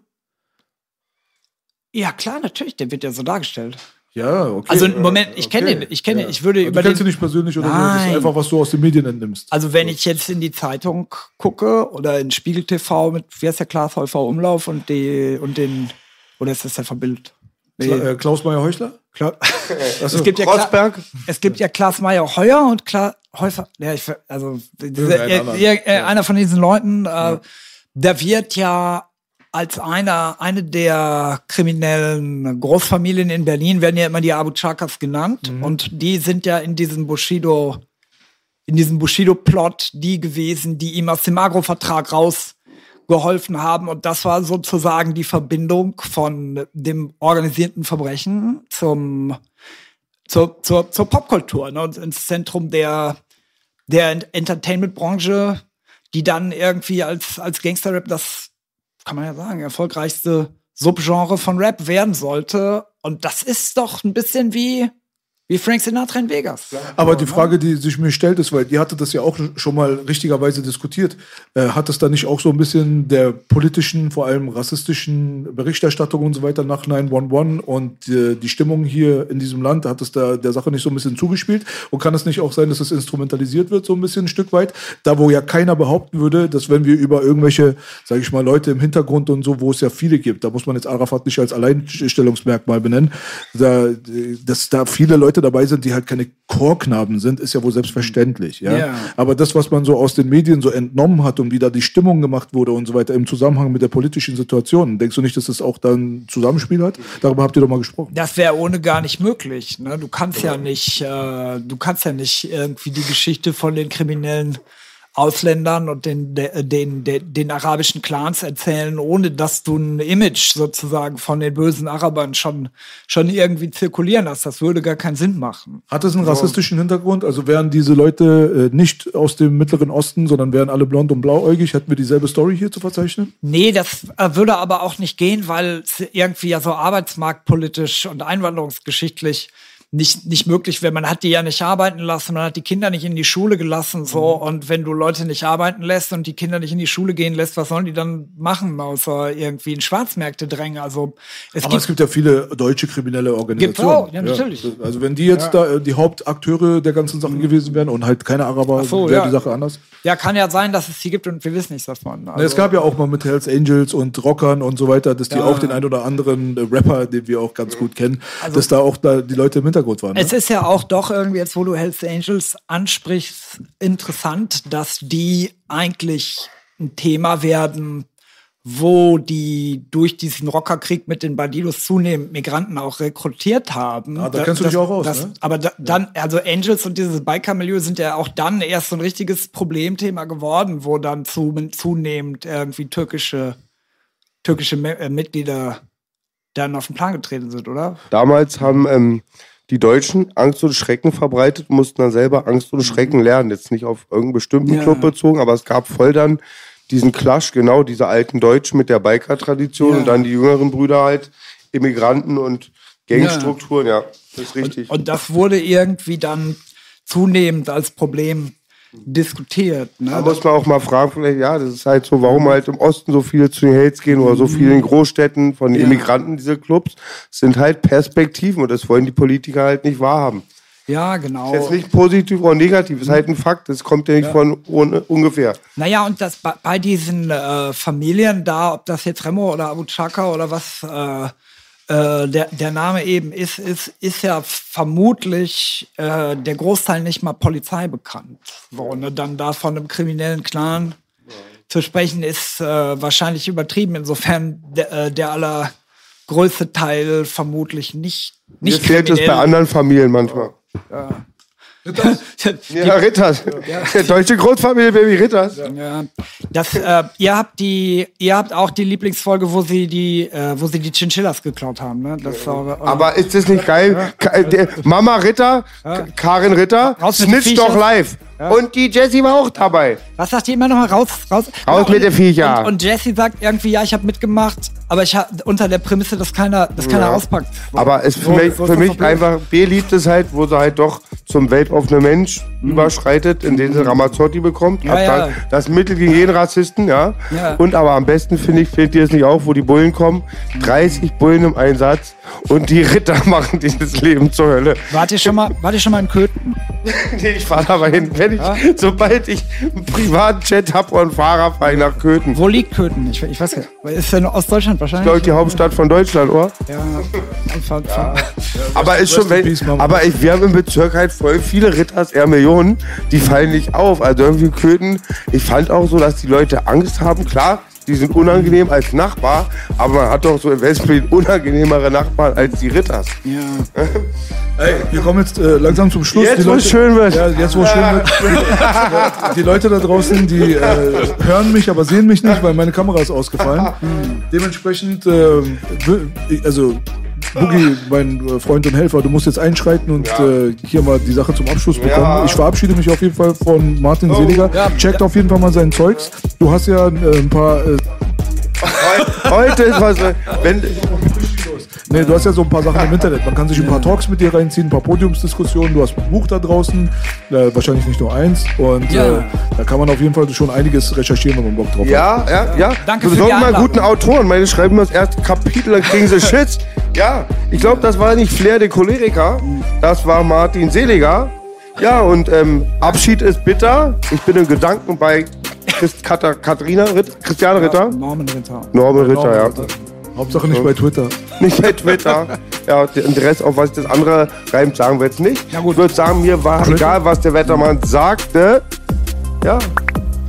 Ja, klar, natürlich, der wird ja so dargestellt. Ja, okay. Also Moment, ich kenne den. Ich würde über den. Du kennst ihn nicht persönlich oder nein. Das ist einfach, was du aus den Medien entnimmst. Also wenn ich jetzt in die Zeitung gucke oder in Spiegel TV mit, wer ist der Klaas Häufer-Umlauf und den, oder ist das der Verbild? Nee. Klaus Meyer-Heuchler? Also, Kreuzberg? Es gibt ja Klaas Meyer-Heuer und Klaus Häufer. Ja, einer von diesen Leuten, der wird ja als eine der kriminellen Großfamilien in Berlin, werden ja immer die Abu Chakas genannt. Und die sind ja in diesem Bushido in diesem Bushido-Plot die gewesen, die ihm aus dem Agro-Vertrag rausgeholfen haben. Und das war sozusagen die Verbindung von dem organisierten Verbrechen zur Popkultur, ne? Und ins Zentrum der Entertainment-Branche, die dann irgendwie als Gangster-Rap das, kann man ja sagen, erfolgreichste Subgenre von Rap werden sollte. Und das ist doch ein bisschen wie Frank Sinatra in Vegas. Aber die Frage, die sich mir stellt, ist, weil die hatte das ja auch schon mal richtigerweise diskutiert, hat das da nicht auch so ein bisschen der politischen, vor allem rassistischen Berichterstattung und so weiter nach 9/11 und die Stimmung hier in diesem Land, hat das da der Sache nicht so ein bisschen zugespielt? Und kann es nicht auch sein, dass es instrumentalisiert wird, so ein bisschen ein Stück weit? Da, wo ja keiner behaupten würde, dass wenn wir über irgendwelche, sag ich mal, Leute im Hintergrund und so, wo es ja viele gibt, da muss man jetzt Arafat nicht als Alleinstellungsmerkmal benennen, dass da viele Leute dabei sind, die halt keine Chorknaben sind, ist ja wohl selbstverständlich. Ja? Yeah. Aber das, was man so aus den Medien so entnommen hat und wie da die Stimmung gemacht wurde und so weiter im Zusammenhang mit der politischen Situation, denkst du nicht, dass das auch dann Zusammenspiel hat? Darüber habt ihr doch mal gesprochen. Das wäre ohne gar nicht möglich. Ne? Du kannst ja nicht, irgendwie die Geschichte von den kriminellen Ausländern und den arabischen Clans erzählen, ohne dass du ein Image sozusagen von den bösen Arabern schon irgendwie zirkulieren lässt. Das würde gar keinen Sinn machen. Hat das einen rassistischen Hintergrund? Also wären diese Leute nicht aus dem Mittleren Osten, sondern wären alle blond und blauäugig? Hätten wir dieselbe Story hier zu verzeichnen? Nee, das würde aber auch nicht gehen, weil es irgendwie ja so arbeitsmarktpolitisch und einwanderungsgeschichtlich nicht möglich wäre. Man hat die ja nicht arbeiten lassen, man hat die Kinder nicht in die Schule gelassen, so. Und wenn du Leute nicht arbeiten lässt und die Kinder nicht in die Schule gehen lässt, was sollen die dann machen, außer irgendwie in Schwarzmärkte drängen? Also es gibt ja viele deutsche kriminelle Organisationen. Gibt's auch, ja, natürlich. Ja. Also wenn die jetzt da die Hauptakteure der ganzen Sachen gewesen wären und halt keine Araber, wäre die Sache anders. Ja, kann ja sein, dass es die gibt und wir wissen nichts davon. Also, es gab ja auch mal mit Hells Angels und Rockern und so weiter, dass die auch den ein oder anderen Rapper, den wir auch ganz gut kennen, also, dass da auch da die Leute im Hintergrund waren. Ne? Es ist ja auch doch irgendwie, jetzt wo du Hells Angels ansprichst, interessant, dass die eigentlich ein Thema werden, wo die durch diesen Rockerkrieg mit den Bandidos zunehmend Migranten auch rekrutiert haben. Ah, da kennst du dich auch aus, ne? Aber dann, also Angels und dieses Biker-Milieu sind ja auch dann erst so ein richtiges Problemthema geworden, wo dann zunehmend irgendwie türkische Mitglieder dann auf den Plan getreten sind, oder? Damals haben die Deutschen Angst und Schrecken verbreitet, mussten dann selber Angst und Schrecken lernen. Jetzt nicht auf irgendeinen bestimmten Club bezogen, aber es gab voll dann diesen Clash, genau, diese alten Deutschen mit der Biker-Tradition und dann die jüngeren Brüder halt, Immigranten und Gangstrukturen, das ist richtig. Und das wurde irgendwie dann zunehmend als Problem diskutiert. Ne? Da muss man auch mal fragen, vielleicht, das ist halt so, warum halt im Osten so viele zu den Hells gehen oder so viele in Großstädten von Immigranten, diese Clubs, sind halt Perspektiven und das wollen die Politiker halt nicht wahrhaben. Ja, genau. Ist jetzt nicht positiv oder negativ, ist halt ein Fakt, das kommt ja nicht von ungefähr. Naja, und das bei diesen Familien da, ob das jetzt Remo oder Abu Chaka oder was der Name eben ist ja vermutlich der Großteil nicht mal Polizei bekannt. So, ne? Dann da von einem kriminellen Clan zu sprechen, ist wahrscheinlich übertrieben. Insofern der allergrößte Teil vermutlich nicht kriminell. Mir fehlt es bei anderen Familien manchmal. Ja. Ritters? Ja, Ritters. Ja. Der deutsche Großfamilie, Baby Ritters. Ja. Das, ihr habt auch die Lieblingsfolge, wo sie die Chinchillas geklaut haben. Ne? Das war, aber ist das nicht geil? Mama Ritter, Karin Ritter, Snitch doch live. Ja. Und die Jessie war auch dabei. Was sagt die immer noch mal? Raus mit der Viecher. Und Jessie sagt irgendwie, ich habe mitgemacht, aber ich unter der Prämisse, dass keiner auspackt. So. Aber es für mich einfach beliebt ist halt, wo sie halt doch zum weltoffenen Mensch überschreitet, indem sie Ramazzotti bekommt. Das Mittel gegen jeden Rassisten, Und aber am besten, finde ich, fehlt dir es nicht auf, wo die Bullen kommen. 30 Bullen im Einsatz und die Ritter machen dieses Leben zur Hölle. Wart ihr schon mal in Köthen? Nee, ich fahre aber hin. Sobald ich einen privaten Chat habe und einen Fahrer, fahre ich nach Köthen. Wo liegt Köthen? Ich weiß nicht. Ist ja nur Ostdeutschland wahrscheinlich. Ich glaube, die Hauptstadt von Deutschland, oder? Ja. Aber ist schon wir haben im Bezirk halt voll viele Ritters, eher Millionen, die fallen nicht auf. Also irgendwie Köthen, ich fand auch so, dass die Leute Angst haben. Klar, die sind unangenehm als Nachbar, aber man hat doch so in Westfalen unangenehmere Nachbarn als die Ritters. Ja. Ey, wir kommen jetzt langsam zum Schluss. Jetzt, wo es schön wird. Ja, jetzt, wo es schön wird. Die Leute da draußen, die hören mich, aber sehen mich nicht, weil meine Kamera ist ausgefallen. Dementsprechend, also... Boogie, mein Freund und Helfer, du musst jetzt einschreiten und hier mal die Sache zum Abschluss bekommen. Ja. Ich verabschiede mich auf jeden Fall von Martin Seliger. Ja. Checkt auf jeden Fall mal sein Zeugs. Du hast ja ein paar... Heute ist was... Nee, du hast ja so ein paar Sachen im Internet. Man kann sich ein paar Talks mit dir reinziehen, ein paar Podiumsdiskussionen. Du hast ein Buch da draußen, wahrscheinlich nicht nur eins. Und da kann man auf jeden Fall schon einiges recherchieren, wenn man Bock drauf hat. Ja. Danke für die Anleitung. Mal guten Autoren. Meine schreiben das erste Kapitel, dann kriegen sie Shit. Ja, ich glaube, das war nicht Flair de Cholerica. Das war Martin Seliger. Ja, und Abschied ist bitter. Ich bin in Gedanken bei Christiane Ritter. Norman Ritter. Hauptsache nicht bei Twitter. Nicht bei Twitter. Ja, der Interesse, auf was das andere reimt, sagen wir jetzt nicht. Ja, gut. Ich würde sagen, mir war egal, was der Wettermann sagte. Ja.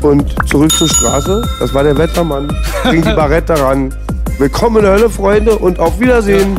Und zurück zur Straße. Das war der Wettermann. Bring die Barrette ran. Willkommen in der Hölle, Freunde, und auf Wiedersehen.